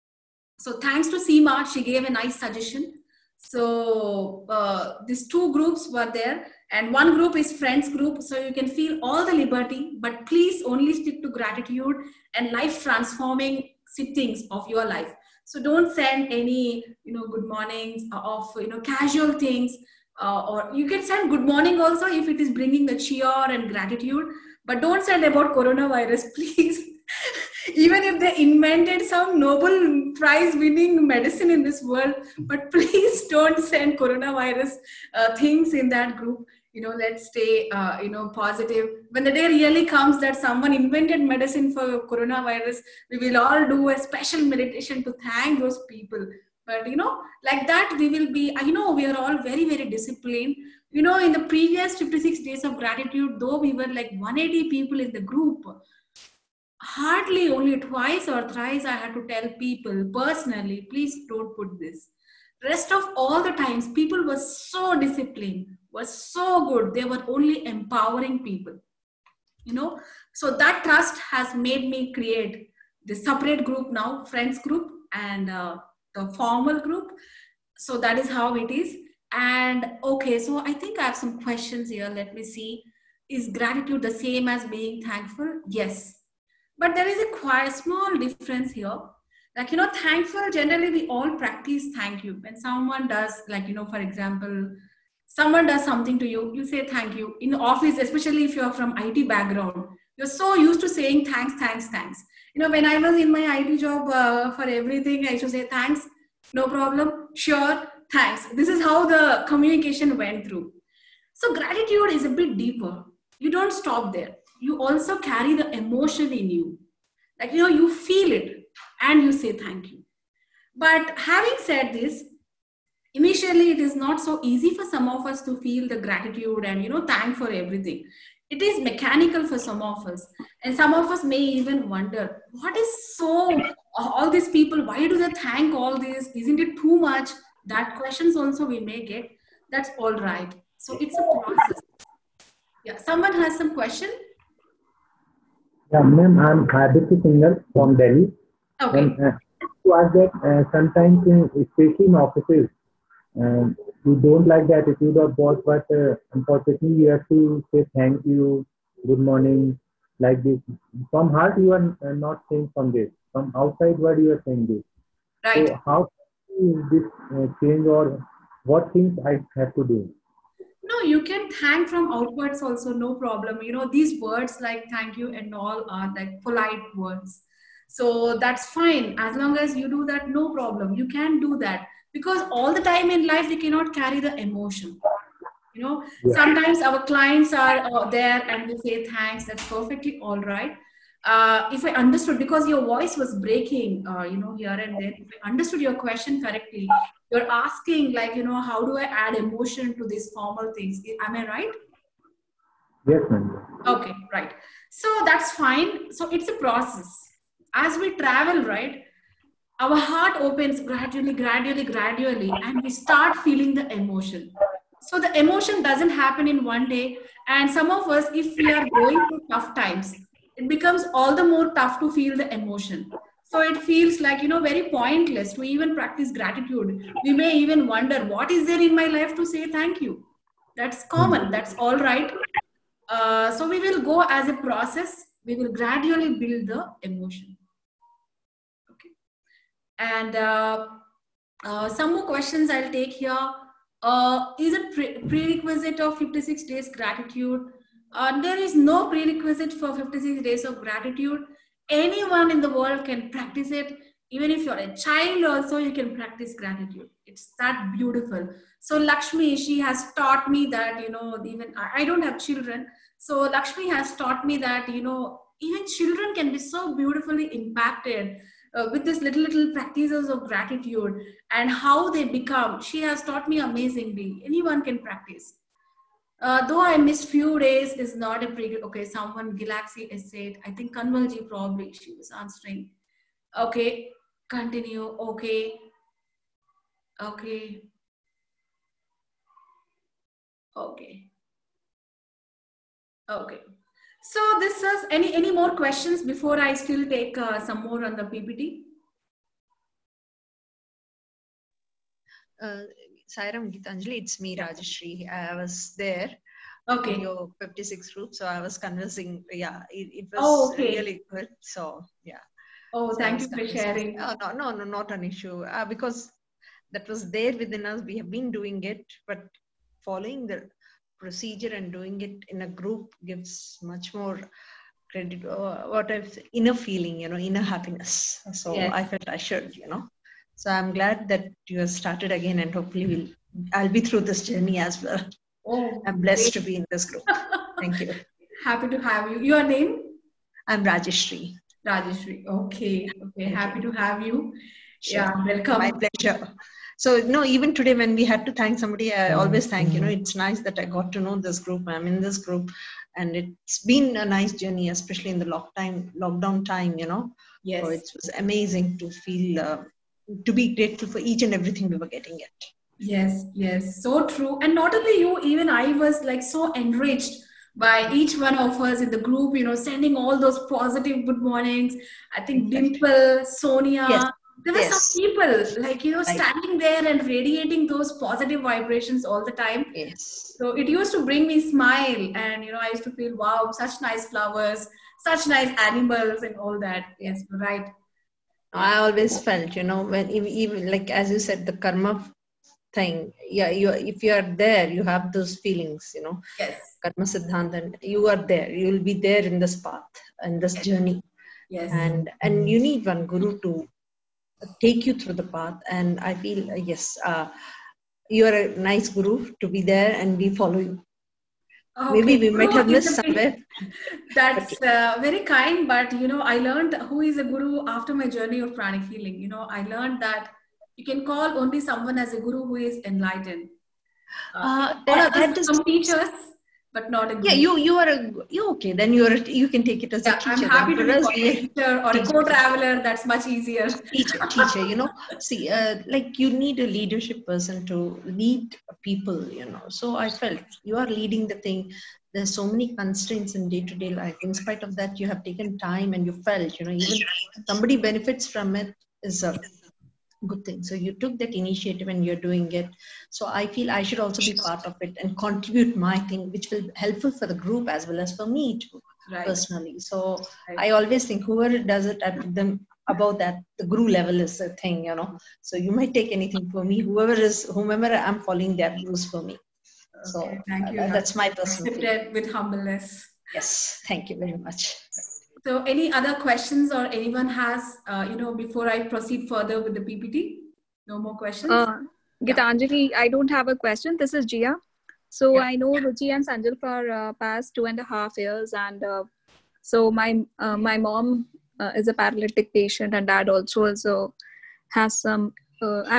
So thanks to Seema, she gave a nice suggestion. So these two groups were there, and one group is friends group. So you can feel all the liberty, but please only stick to gratitude and life transforming things of your life. So don't send any, good mornings of, casual things. Or you can send good morning also if it is bringing the cheer and gratitude, but don't send about coronavirus, please. Even if they invented some Nobel Prize winning medicine in this world, but please don't send coronavirus things in that group. Let's stay, positive. When the day really comes that someone invented medicine for coronavirus, we will all do a special meditation to thank those people. But, like that, we will be, we are all very, very disciplined. In the previous 56 Days of Gratitude, though we were like 180 people in the group, hardly only twice or thrice I had to tell people personally, please don't put this. Rest of all the times, people were so disciplined, were so good. They were only empowering people, So that trust has made me create the separate group now, friends group, and the formal group. So that is how it is. And okay, so I think I have some questions here. Let me see. Is gratitude the same as being thankful? Yes. But there is a quite small difference here. Like, thankful, generally we all practice thank you. When someone does, like, for example, someone does something to you, you say thank you. In the office, especially if you're from IT background, you're so used to saying thanks. When I was in my IT job for everything, I used to say thanks, no problem, sure, thanks. This is how the communication went through. So gratitude is a bit deeper. You don't stop there. You also carry the emotion in you. Like, you feel it and you say thank you. But having said this, initially it is not so easy for some of us to feel the gratitude and, thank for everything. It is mechanical for some of us, and some of us may even wonder, what is so, all these people, why do they thank all this? Isn't it too much? That questions also we may get. That's all right. So it's a process. Yeah, someone has some question? Yeah, ma'am, I'm Aditya Singhal from Delhi. Okay. And was that sometimes, especially in offices, you don't like the attitude of boss, but unfortunately you have to say thank you, good morning, like this. From heart you are not saying from this. From outside word you are saying this. Right. So how this change, or what things I have to do? No, you can thank from outwards also, no problem. You know, these words like thank you and all are like polite words. So that's fine. As long as you do that, no problem. You can do that. Because all the time in life, we cannot carry the emotion. You know, sometimes our clients are there and we say thanks. That's perfectly all right. If I understood, because your voice was breaking, you know, here and there, if I understood your question correctly, you're asking like, you know, how do I add emotion to these formal things? Am I right? Yes, ma'am. Okay, right. So that's fine. So it's a process. As we travel, right, our heart opens gradually, and we start feeling the emotion. So the emotion doesn't happen in one day. And some of us, if we are going through tough times, it becomes all the more tough to feel the emotion. So it feels like, you know, very pointless to even practice gratitude. We may even wonder, what is there in my life to say thank you? That's common. That's all right. So we will go as a process. We will gradually build the emotion. Okay. And some more questions I'll take here. Is it prerequisite of 56 days gratitude? There is no prerequisite for 56 days of gratitude. Anyone in the world can practice it. Even if you're a child also, you can practice gratitude. It's that beautiful. So Lakshmi, she has taught me that, you know, even I don't have children. So Lakshmi has taught me that, you know, even children can be so beautifully impacted with this little practices of gratitude and how they become. She has taught me amazingly. Anyone can practice. Though I missed few days is not a pretty, okay, someone Galaxy is said, I think Kanwalji probably, she was answering. Okay, continue, okay. So this is, any more questions before I still take some more on the PPT? Sairam, Gitanjali, it's me, Rajashri. I was there in your 56 group, so I was conversing. Yeah, it was really good. So, yeah. Oh, so thank you for sharing. Oh, no, not an issue. Because that was there within us. We have been doing it, but following the procedure and doing it in a group gives much more credit. What I've inner feeling, you know, inner happiness. So yes. I felt I should, you know. So I'm glad that you have started again, and hopefully I'll be through this journey as well. Oh, I'm blessed to be in this group. Thank you. Happy to have you. Your name? I'm Rajashri. Rajashri. Okay. Happy to have you. Sure. Yeah. Welcome. My pleasure. So no, even today when we had to thank somebody, I always thank, you know, it's nice that I got to know this group. I'm in this group and it's been a nice journey, especially in the lockdown time, you know. Yes. So it was amazing to feel, to be grateful for each and everything we were getting at. Yes. So true. And not only you, even I was like so enriched by each one of us in the group, you know, sending all those positive good mornings. I think Dimple, Sonia, there were some people like, you know, standing there and radiating those positive vibrations all the time. Yes. So it used to bring me smile and, you know, I used to feel, wow, such nice flowers, such nice animals and all that. Yes, right. I always felt, you know, when even like as you said, the karma thing. Yeah, if you are there, you have those feelings, you know. Yes. Karma siddhanta. You are there. You will be there in this path and this journey. Yes. And you need one guru to take you through the path. And I feel you are a nice guru to be there, and we follow you. Okay. Maybe we might have missed somewhere. That's very kind, but you know, I learned who is a guru after my journey of pranic healing. You know, I learned that you can call only someone as a guru who is enlightened. Some teachers, but not a guru. Yeah, you then you can take it as a teacher. I'm happy to be a teacher or a co-traveler. That's much easier. Teacher, you know. See, like you need a leadership person to lead people, you know. So I felt you are leading the thing. There's so many constraints in day-to-day life. In spite of that, you have taken time and you felt, you know, even somebody benefits from it is a good thing. So you took that initiative and you're doing it. So I feel I should also be part of it and contribute my thing, which will be helpful for the group as well as for me too, personally. So I always think whoever does it, I put them about that. The Guru level is a thing, you know. So you might take anything for me. Whomever I'm following, that Guru's for me. Okay, so thank you. That's my personal feeling. With humbleness. Yes, thank you very much. So any other questions or anyone has, before I proceed further with the PPT? No more questions? Gitanjali, yeah. I don't have a question. This is Jia. So yeah. I know Ruchi and Sanjil for past 2.5 years. And so my mom is a paralytic patient, and dad also has some,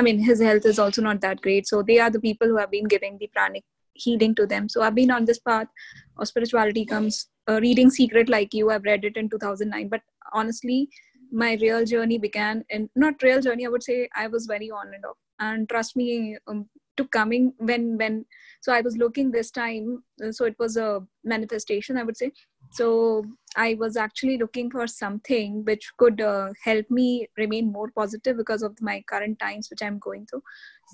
his health is also not that great. So they are the people who have been giving the pranic healing to them. So I've been on this path of spirituality comes reading Secret like you. I've read it in 2009, but honestly, my real journey began in, not real journey, I would say I was very on and off. And trust me, so I was looking this time, so it was a manifestation, I would say. So I was actually looking for something which could help me remain more positive because of my current times, which I'm going through.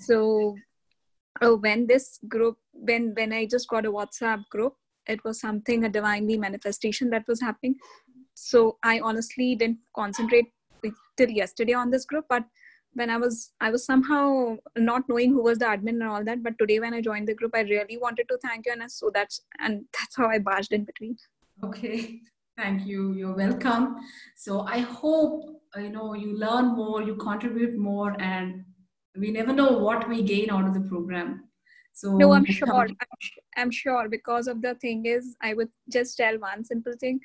So when this group, when I just got a WhatsApp group, it was something, a divinely manifestation that was happening. So I honestly didn't concentrate till yesterday on this group, but when I was somehow not knowing who was the admin and all that. But today when I joined the group, I really wanted to thank you. And that's how I barged in between. Okay. Thank you. You're welcome. So I hope, you learn more, you contribute more, and we never know what we gain out of the program. So no, I'm sure because of the thing is, I would just tell one simple thing.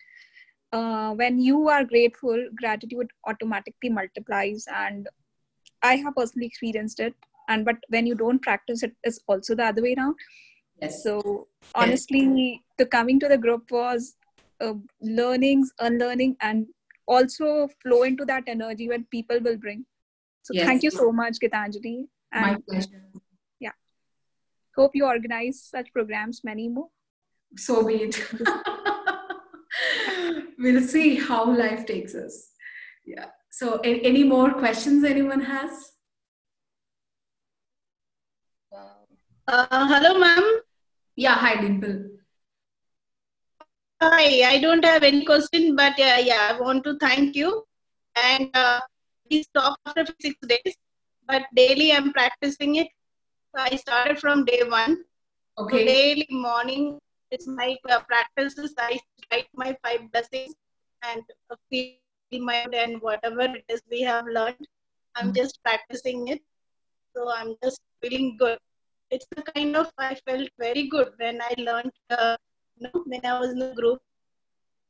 When you are grateful, gratitude automatically multiplies, and I have personally experienced it. But when you don't practice it, it's also the other way around. Yes. So honestly, the coming to the group was learnings, unlearning, and also flow into that energy what people will bring. So yes. Thank you so much, Gitanjali. My pleasure. Yeah. Hope you organize such programs, many more. So be it. We'll see how life takes us. Yeah. So any more questions anyone has? Hello, ma'am. Yeah, hi, Dimple. Hi, I don't have any question, but I want to thank you. And we stopped after 6 days, but daily I'm practicing it. So I started from day one. Okay. So daily morning is my practices. I write my 5 blessings and feel my and whatever it is we have learned. I'm just practicing it. So I'm just feeling good. It's the kind of, I felt very good when I learned, when I was in the group,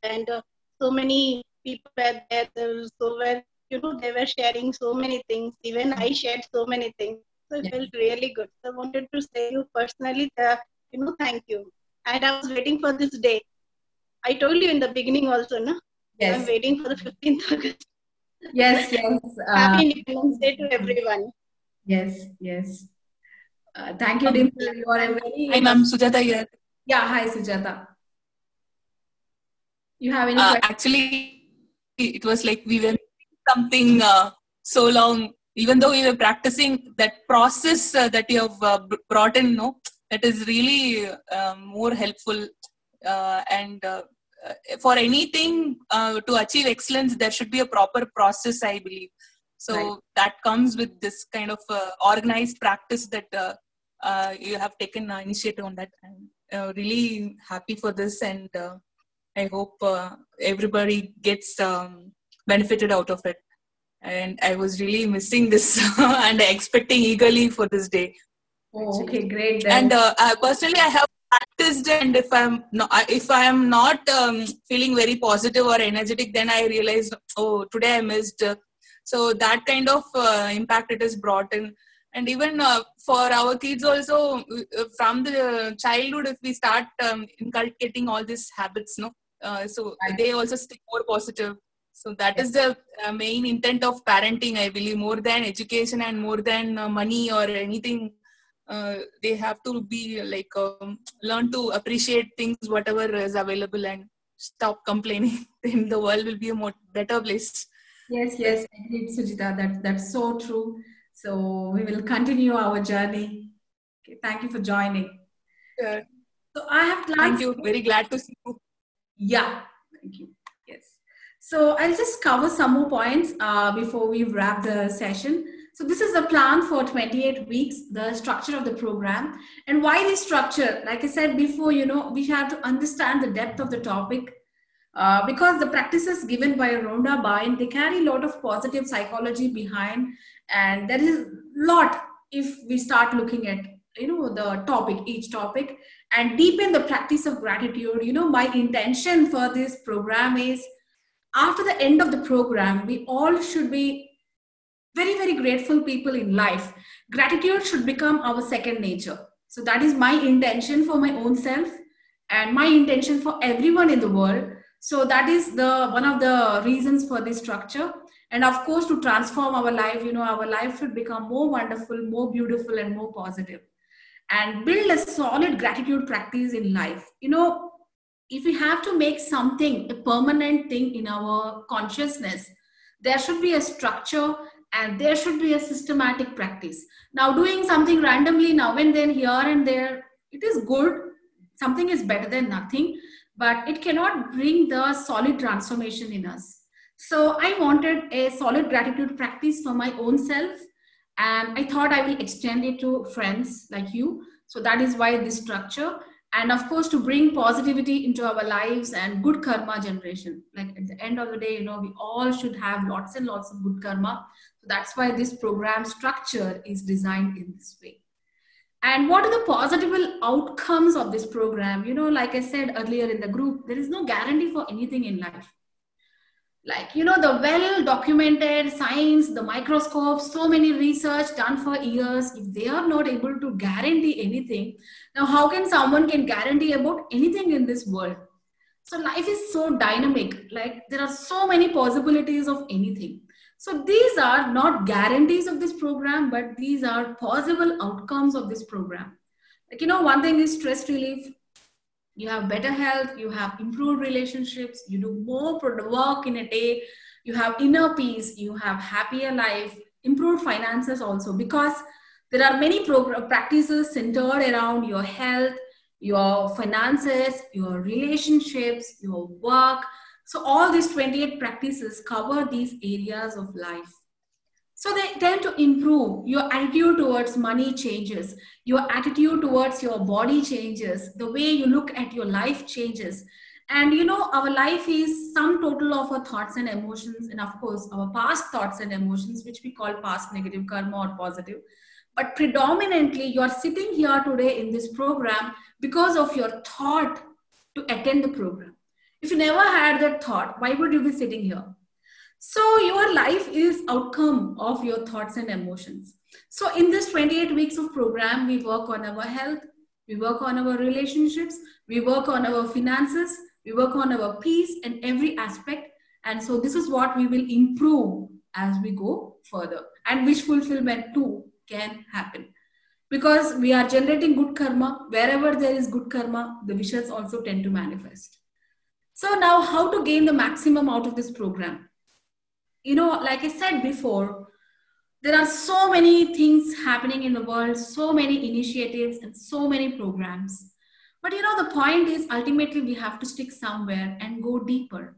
and so many people were there. They were sharing so many things. Even I shared so many things. So it felt really good. So I wanted to say you personally, thank you. And I was waiting for this day. I told you in the beginning also, no? Yes. I'm waiting for the 15th August. Yes, yes. Happy Independence Day to everyone. Yes, yes. Thank you, Dimple. You are a very... Hi, ma'am. Sujata here. Yeah, hi, Sujata. You have any questions? Actually, it was like we were something so long. Even though we were practicing, that process that you have brought in, that is really more helpful and for anything to achieve excellence, there should be a proper process, I believe. So right. That comes with this kind of organized practice that you have taken initiative on that. I'm really happy for this, and I hope everybody gets benefited out of it. And I was really missing this and expecting eagerly for this day. Oh, okay, great. Then. And personally, I have practiced, and if I am not feeling very positive or energetic, then I realized, oh, today I missed. So that kind of impact it has brought in. And even for our kids also, from the childhood, if we start inculcating all these habits, so they also stay more positive. So that is the main intent of parenting, I believe, more than education and more than money or anything. They have to be like learn to appreciate things, whatever is available, and stop complaining. Then the world will be a more better place. Yes, yes, indeed, Sujita. That's so true. So we will continue our journey. Okay, thank you for joining. Sure. So I have plans. Thank you. Very glad to see you. Yeah. Thank you. Yes. So I'll just cover some more points before we wrap the session. So this is the plan for 28 weeks, the structure of the program. And why this structure? Like I said before, you know, we have to understand the depth of the topic because the practices given by Rhonda Byrne, they carry a lot of positive psychology behind. And there is a lot if we start looking at, you know, the topic, each topic, and deepen the practice of gratitude. You know, my intention for this program is after the end of the program, we all should be very, very grateful people in life. Gratitude should become our second nature. So that is my intention for my own self and my intention for everyone in the world. So that is the one of the reasons for this structure. And of course, to transform our life, you know, our life should become more wonderful, more beautiful, and more positive. And build a solid gratitude practice in life. You know, if we have to make something a permanent thing in our consciousness, there should be a structure and there should be a systematic practice. Now, doing something randomly now and then, here and there, it is good. Something is better than nothing, but it cannot bring the solid transformation in us. So I wanted a solid gratitude practice for my own self. And I thought I will extend it to friends like you. So that is why this structure. And of course, to bring positivity into our lives and good karma generation. Like at the end of the day, you know, we all should have lots and lots of good karma. So that's why this program structure is designed in this way. And what are the possible outcomes of this program? You know, like I said earlier in the group, there is no guarantee for anything in life. Like, you know, the well-documented science, the microscope, so many research done for years, if they are not able to guarantee anything, now how can someone guarantee about anything in this world? So life is so dynamic, like there are so many possibilities of anything. So these are not guarantees of this program, but these are possible outcomes of this program. Like, you know, one thing is stress relief. You have better health, you have improved relationships, you do more work in a day, you have inner peace, you have happier life, improved finances also, because there are many practices centered around your health, your finances, your relationships, your work. So all these 28 practices cover these areas of life. So they tend to improve. Your attitude towards money changes. Your attitude towards your body changes. The way you look at your life changes. And you know, our life is sum total of our thoughts and emotions. And of course, our past thoughts and emotions, which we call past negative karma or positive. But predominantly, you're sitting here today in this program because of your thought to attend the program. If you never had that thought, why would you be sitting here? So your life is outcome of your thoughts and emotions. So in this 28 weeks of program, we work on our health, we work on our relationships, we work on our finances, we work on our peace and every aspect. And so this is what we will improve as we go further. And wish fulfillment too can happen. Because we are generating good karma. Wherever there is good karma, the wishes also tend to manifest. So now how to gain the maximum out of this program? You know, like I said before, there are so many things happening in the world, so many initiatives and so many programs. But you know, the point is ultimately we have to stick somewhere and go deeper.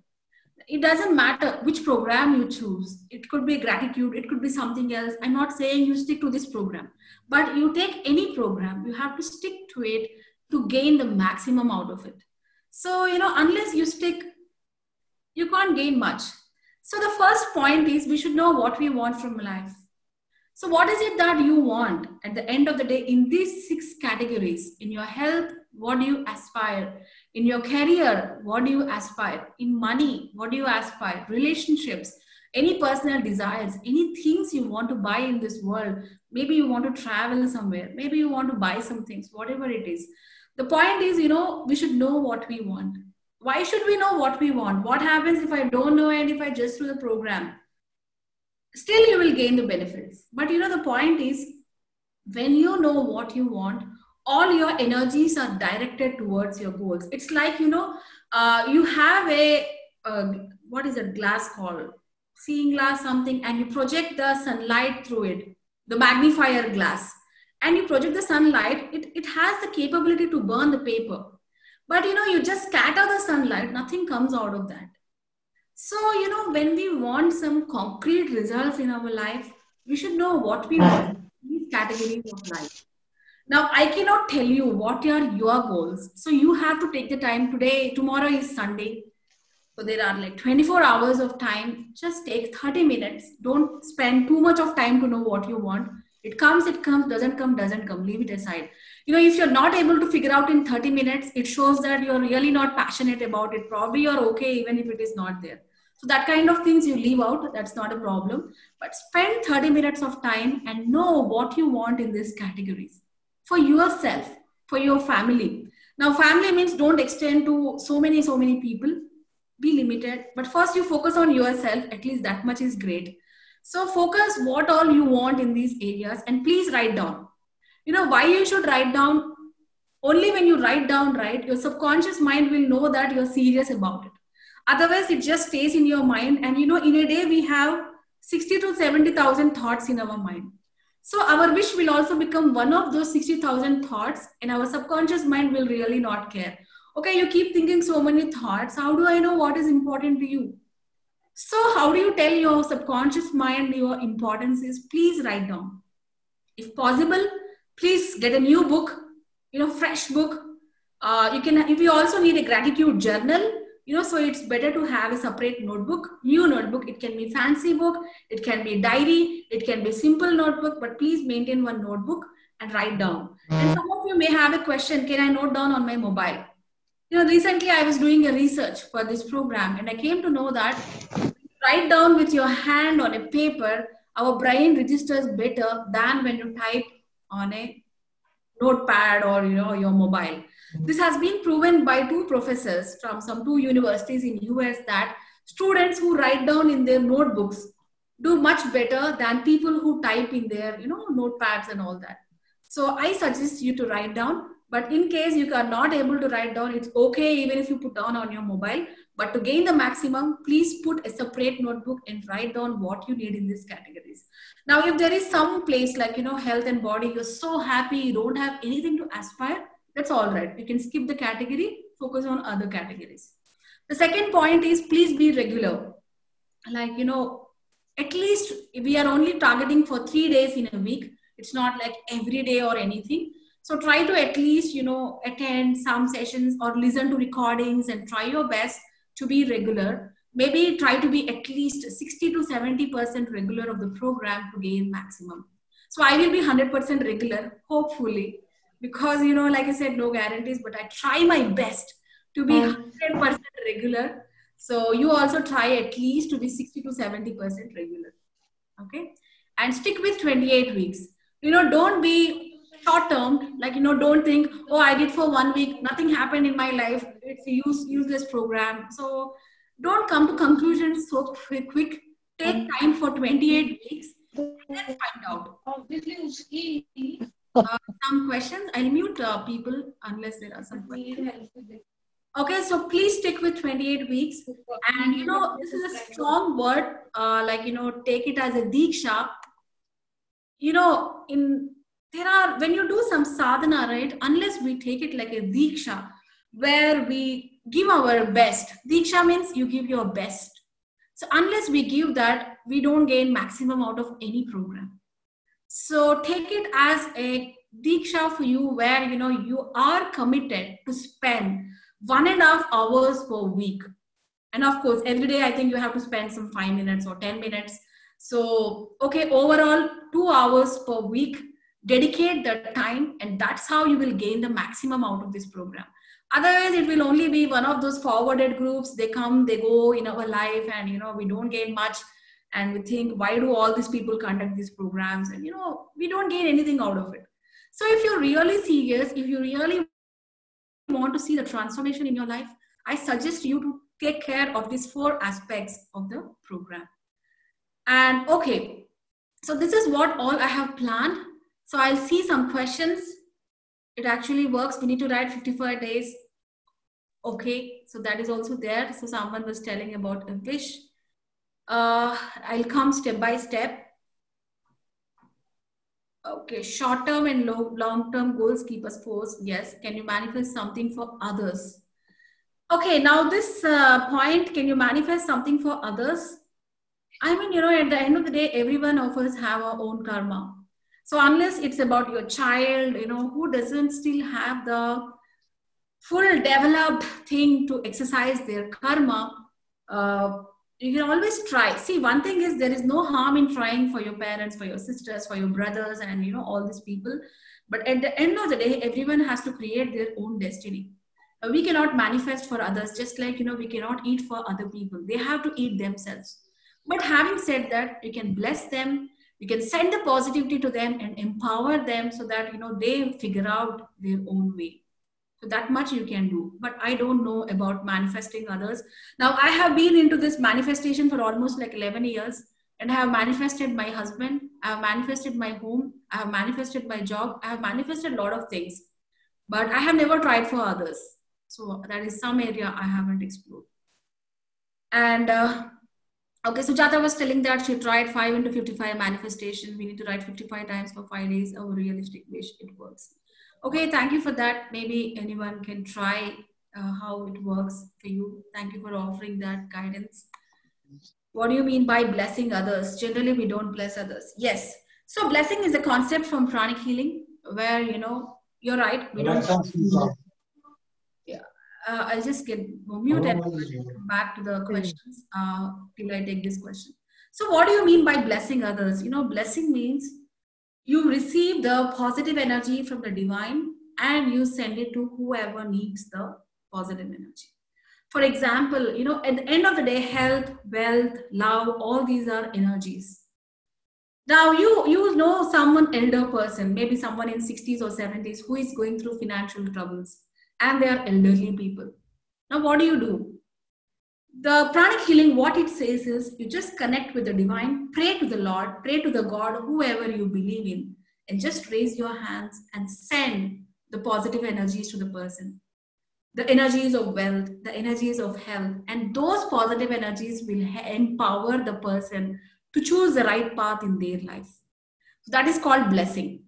It doesn't matter which program you choose. It could be gratitude. It could be something else. I'm not saying you stick to this program, but you take any program, you have to stick to it to gain the maximum out of it. So, you know, unless you stick, you can't gain much. So the first point is we should know what we want from life. So what is it that you want at the end of the day in these 6 categories? In your health, what do you aspire? In your career, what do you aspire? In money, what do you aspire? Relationships, any personal desires, any things you want to buy in this world. Maybe you want to travel somewhere. Maybe you want to buy some things, whatever it is. The point is, you know, we should know what we want. Why should we know what we want? What happens if I don't know and if I just do the program? Still, you will gain the benefits. But you know, the point is, when you know what you want, all your energies are directed towards your goals. It's like, you know, you have what is that glass called? Seeing glass something, and you project the sunlight through it, the magnifier glass. And you project the sunlight, it has the capability to burn the paper. But you know, you just scatter the sunlight, nothing comes out of that. So, you know, when we want some concrete results in our life, we should know what we want in these categories of life. Now, I cannot tell you what are your goals. So you have to take the time today. Tomorrow is Sunday. So there are like 24 hours of time. Just take 30 minutes. Don't spend too much of time to know what you want. It comes, doesn't come, leave it aside. You know, if you're not able to figure out in 30 minutes, it shows that you're really not passionate about it. Probably you're okay even if it is not there. So that kind of things you leave out, that's not a problem. But spend 30 minutes of time and know what you want in these categories for yourself, for your family. Now, family means don't extend to so many people, be limited. But first you focus on yourself, at least that much is great. So focus what all you want in these areas and please write down. You know why you should write down? Only when you write down, right, your subconscious mind will know that you're serious about it. Otherwise, it just stays in your mind. And you know, in a day, we have 60 to 70,000 thoughts in our mind. So our wish will also become one of those 60,000 thoughts and our subconscious mind will really not care. Okay, you keep thinking so many thoughts. How do I know what is important to you? So how do you tell your subconscious mind your importance is? Please write down. If possible, please get a new book, you know, fresh book. If you also need a gratitude journal, you know, so it's better to have a separate notebook, new notebook. It can be fancy book, it can be diary, it can be simple notebook, but please maintain one notebook and write down. And some of you may have a question, can I note down on my mobile? You know, recently I was doing a research for this program and I came to know that write down with your hand on a paper, our brain registers better than when you type on a notepad or, you know, your mobile. This has been proven by two professors from some two universities in US that students who write down in their notebooks do much better than people who type in their, you know, notepads and all that. So I suggest you to write down, but in case you are not able to write down, it's okay even if you put down on your mobile, but to gain the maximum, please put a separate notebook and write down what you need in these categories. Now, if there is some place like, you know, health and body, you're so happy, you don't have anything to aspire, that's all right. You can skip the category, focus on other categories. The second point is please be regular. Like, you know, at least we are only targeting for 3 days in a week. It's not like every day or anything. So try to at least, you know, attend some sessions or listen to recordings and try your best to be regular. Maybe try to be at least 60 to 70% regular of the program to gain maximum. So I will be 100% regular, hopefully. Because, you know, like I said, no guarantees, but I try my best to be 100% regular. So you also try at least to be 60 to 70% regular. Okay. And stick with 28 weeks. You know, don't be short-term. Like, you know, don't think, oh, I did for 1 week. Nothing happened in my life. It's a useless program. So don't come to conclusions so quick. Take time for 28 weeks and then find out. Obviously, some questions. I'll mute people unless there are some questions. Okay, so please stick with 28 weeks. And you know, this is a strong word, like, you know, take it as a diksha. You know, when you do some sadhana, right, unless we take it like a diksha, where we give our best. Diksha means you give your best. So unless we give that, we don't gain maximum out of any program. So take it as a diksha for you where, you know, you are committed to spend 1.5 hours per week. And of course, every day, I think you have to spend some 5 minutes or 10 minutes. So, okay, overall 2 hours per week, dedicate that time. And that's how you will gain the maximum out of this program. Otherwise, it will only be one of those forwarded groups. They come, they go in our life and, you know, we don't gain much. And we think, why do all these people conduct these programs? And, you know, we don't gain anything out of it. So if you're really serious, if you really want to see the transformation in your life, I suggest you to take care of these 4 aspects of the program. And okay, so this is what all I have planned. So I'll see some questions. It actually works. We need to write 54 days. Okay, so that is also there. So someone was telling about a wish. I'll come step by step. Okay, short-term and long-term goals keep us focused. Yes, can you manifest something for others? Okay, now this point, can you manifest something for others? I mean, you know, at the end of the day, everyone of us have our own karma. So unless it's about your child, you know, who doesn't still have the full developed thing to exercise their karma, you can always try. See, one thing is there is no harm in trying for your parents, for your sisters, for your brothers, and, you know, all these people. But at the end of the day, everyone has to create their own destiny. We cannot manifest for others, just like, you know, we cannot eat for other people. They have to eat themselves. But having said that, you can bless them, you can send the positivity to them and empower them so that, you know, they figure out their own way. So that much you can do. But I don't know about manifesting others. Now, I have been into this manifestation for almost like 11 years and I have manifested my husband, I have manifested my home, I have manifested my job, I have manifested a lot of things, but I have never tried for others. So that is some area I haven't explored. And okay, Sujata was telling that she tried 5 into 55 manifestation. We need to write 55 times for 5 days. A realistic wish, it works. Okay, thank you for that. Maybe anyone can try how it works for you. Thank you for offering that guidance. What do you mean by blessing others? Generally, we don't bless others. Yes. So blessing is a concept from pranic healing where, you know, you're right. We don't. I'll just get mute and come back to the questions till I take this question. So what do you mean by blessing others? You know, blessing means you receive the positive energy from the divine and you send it to whoever needs the positive energy. For example, you know, at the end of the day, health, wealth, love, all these are energies. Now, you know someone, elder person, maybe someone in 60s or 70s who is going through financial troubles. And they are elderly people. Now, what do you do? The pranic healing, what it says is you just connect with the divine, pray to the Lord, pray to the God, whoever you believe in, and just raise your hands and send the positive energies to the person. The energies of wealth, the energies of health, and those positive energies will empower the person to choose the right path in their life. So that is called blessing.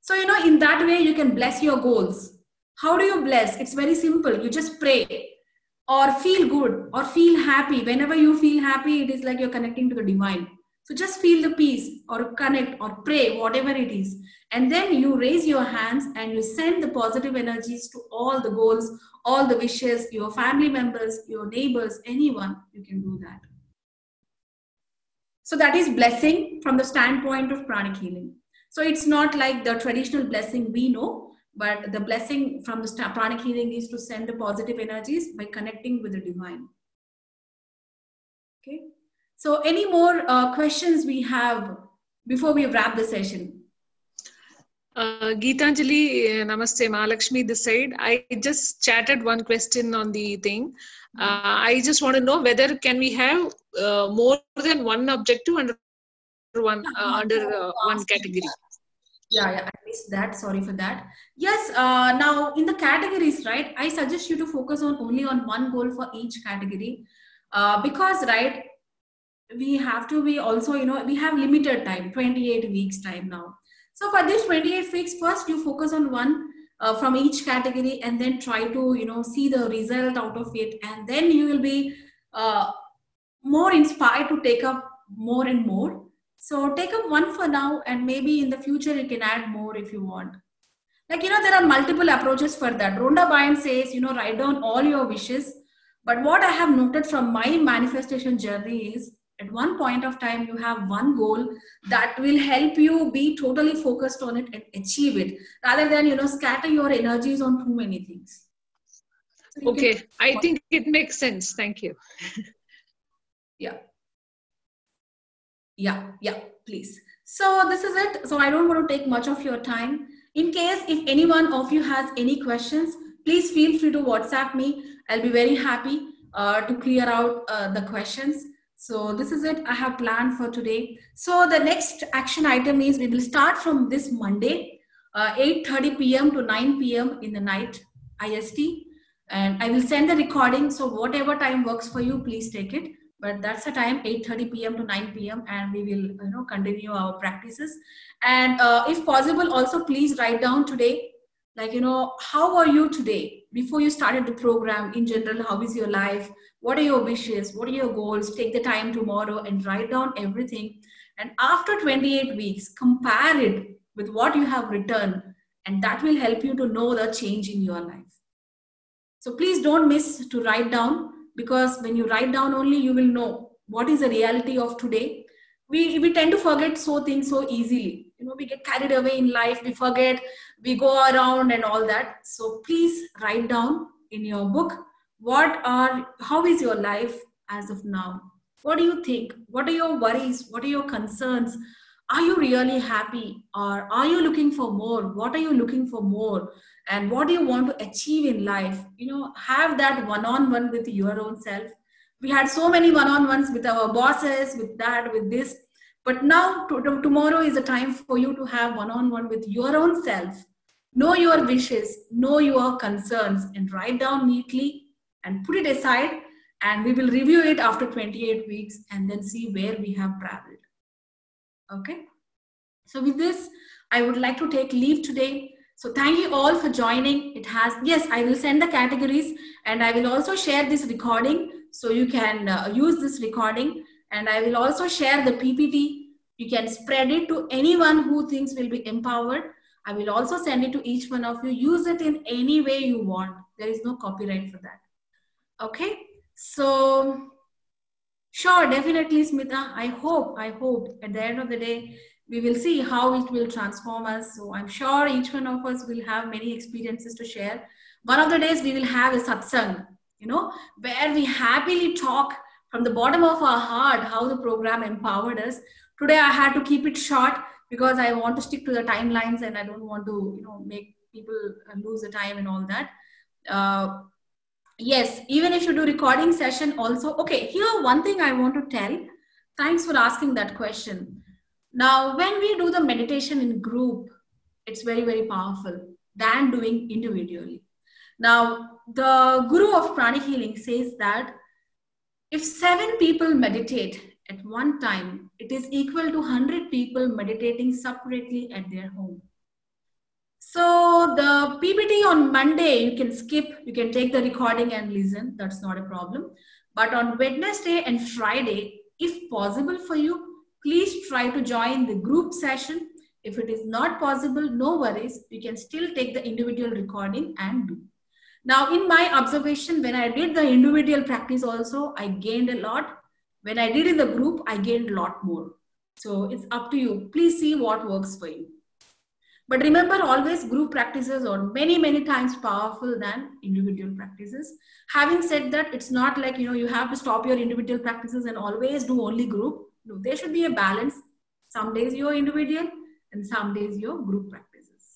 So, you know, in that way, you can bless your goals. How do you bless? It's very simple. You just pray or feel good or feel happy. Whenever you feel happy, it is like you're connecting to the divine. So just feel the peace or connect or pray, whatever it is. And then you raise your hands and you send the positive energies to all the goals, all the wishes, your family members, your neighbors, anyone. You can do that. So that is blessing from the standpoint of pranic healing. So it's not like the traditional blessing we know. But the blessing from the pranic healing is to send the positive energies by connecting with the divine. Okay. So any more questions we have before we wrap the session? Gitanjali, Namaste, Mahalakshmi this side. I just chatted one question on the thing. I just want to know whether can we have more than one objective under one, one category? Yeah, at least that. Sorry for that. Yes, now in the categories, right, I suggest you to focus on only on one goal for each category because, right, we have to be also, you know, we have limited time, 28 weeks time now. So for this 28 weeks, first you focus on one from each category and then try to, you know, see the result out of it. And then you will be more inspired to take up more and more. So take up one for now and maybe in the future you can add more if you want. Like, you know, there are multiple approaches for that. Rhonda Byrne says, you know, write down all your wishes. But what I have noted from my manifestation journey is at one point of time, you have one goal that will help you be totally focused on it and achieve it rather than, you know, scatter your energies on too many things. So okay. I think it makes sense. Thank you. Yeah. Yeah, please. So this is it. So I don't want to take much of your time. In case if anyone of you has any questions, please feel free to WhatsApp me. I'll be very happy to clear out the questions. So this is it. I have planned for today. So the next action item is we will start from this Monday, 8:30 p.m. to 9 p.m. in the night IST. And I will send the recording. So whatever time works for you, please take it. But that's the time, 8:30 p.m. to 9 p.m. and we will, you know, continue our practices. And if possible, also please write down today Like, how are you today? Before you started the program, in general, how is your life? What are your wishes? What are your goals? Take the time tomorrow and write down everything. And after 28 weeks, compare it with what you have written. And that will help you to know the change in your life. So please don't miss to write down, because when you write down only, you will know what is the reality of today. We tend to forget things so easily. We get carried away in life, we forget, we go around and all that. So please write down in your book, how is your life as of now? What do you think? What are your worries? What are your concerns? Are you really happy? Or are you looking for more? What are you looking for more? And what do you want to achieve in life? Have that one-on-one with your own self. We had so many one-on-ones with our bosses, with that, with this. But now, tomorrow is a time for you to have one-on-one with your own self. Know your wishes, know your concerns, and write down neatly and put it aside. And we will review it after 28 weeks and then see where we have traveled. Okay. So with this, I would like to take leave today. So thank you all for joining. Yes, I will send the categories, and I will also share this recording. So you can use this recording, and I will also share the PPT. You can spread it to anyone who thinks will be empowered. I will also send it to each one of you. Use it in any way you want. There is no copyright for that. Okay. So sure, definitely, Smita. I hope at the end of the day, we will see how it will transform us. So I'm sure each one of us will have many experiences to share. One of the days we will have a satsang, where we happily talk from the bottom of our heart how the program empowered us. Today I had to keep it short because I want to stick to the timelines, and I don't want to make people lose the time and all that. Yes, even if you do recording session also. Okay, here one thing I want to tell. Thanks for asking that question. Now, when we do the meditation in group, it's very, very powerful than doing individually. Now, the Guru of Pranic Healing says that if 7 people meditate at one time, it is equal to 100 people meditating separately at their home. So the PPT on Monday, you can skip, you can take the recording and listen. That's not a problem. But on Wednesday and Friday, if possible for you, please try to join the group session. If it is not possible, no worries. You can still take the individual recording and do. Now, in my observation, when I did the individual practice also, I gained a lot. When I did in the group, I gained a lot more. So it's up to you. Please see what works for you. But remember, always group practices are many, many times powerful than individual practices. Having said that, it's not like, you have to stop your individual practices and always do only group. No, there should be a balance. Some days you're individual and some days you're group practices.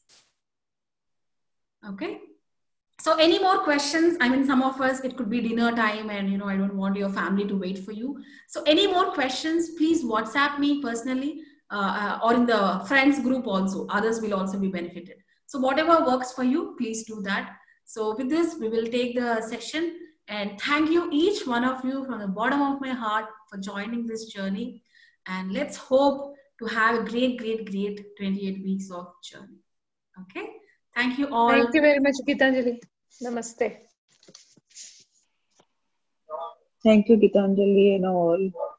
Okay. So any more questions? I mean, some of us, it could be dinner time and, I don't want your family to wait for you. So any more questions, please WhatsApp me personally or in the friends group also. Others will also be benefited. So whatever works for you, please do that. So with this, we will take the session, and thank you each one of you from the bottom of my heart for joining this journey. And let's hope to have a great, great, great 28 weeks of journey. Okay. Thank you all. Thank you very much, Gitanjali. Namaste. Thank you, Gitanjali and all.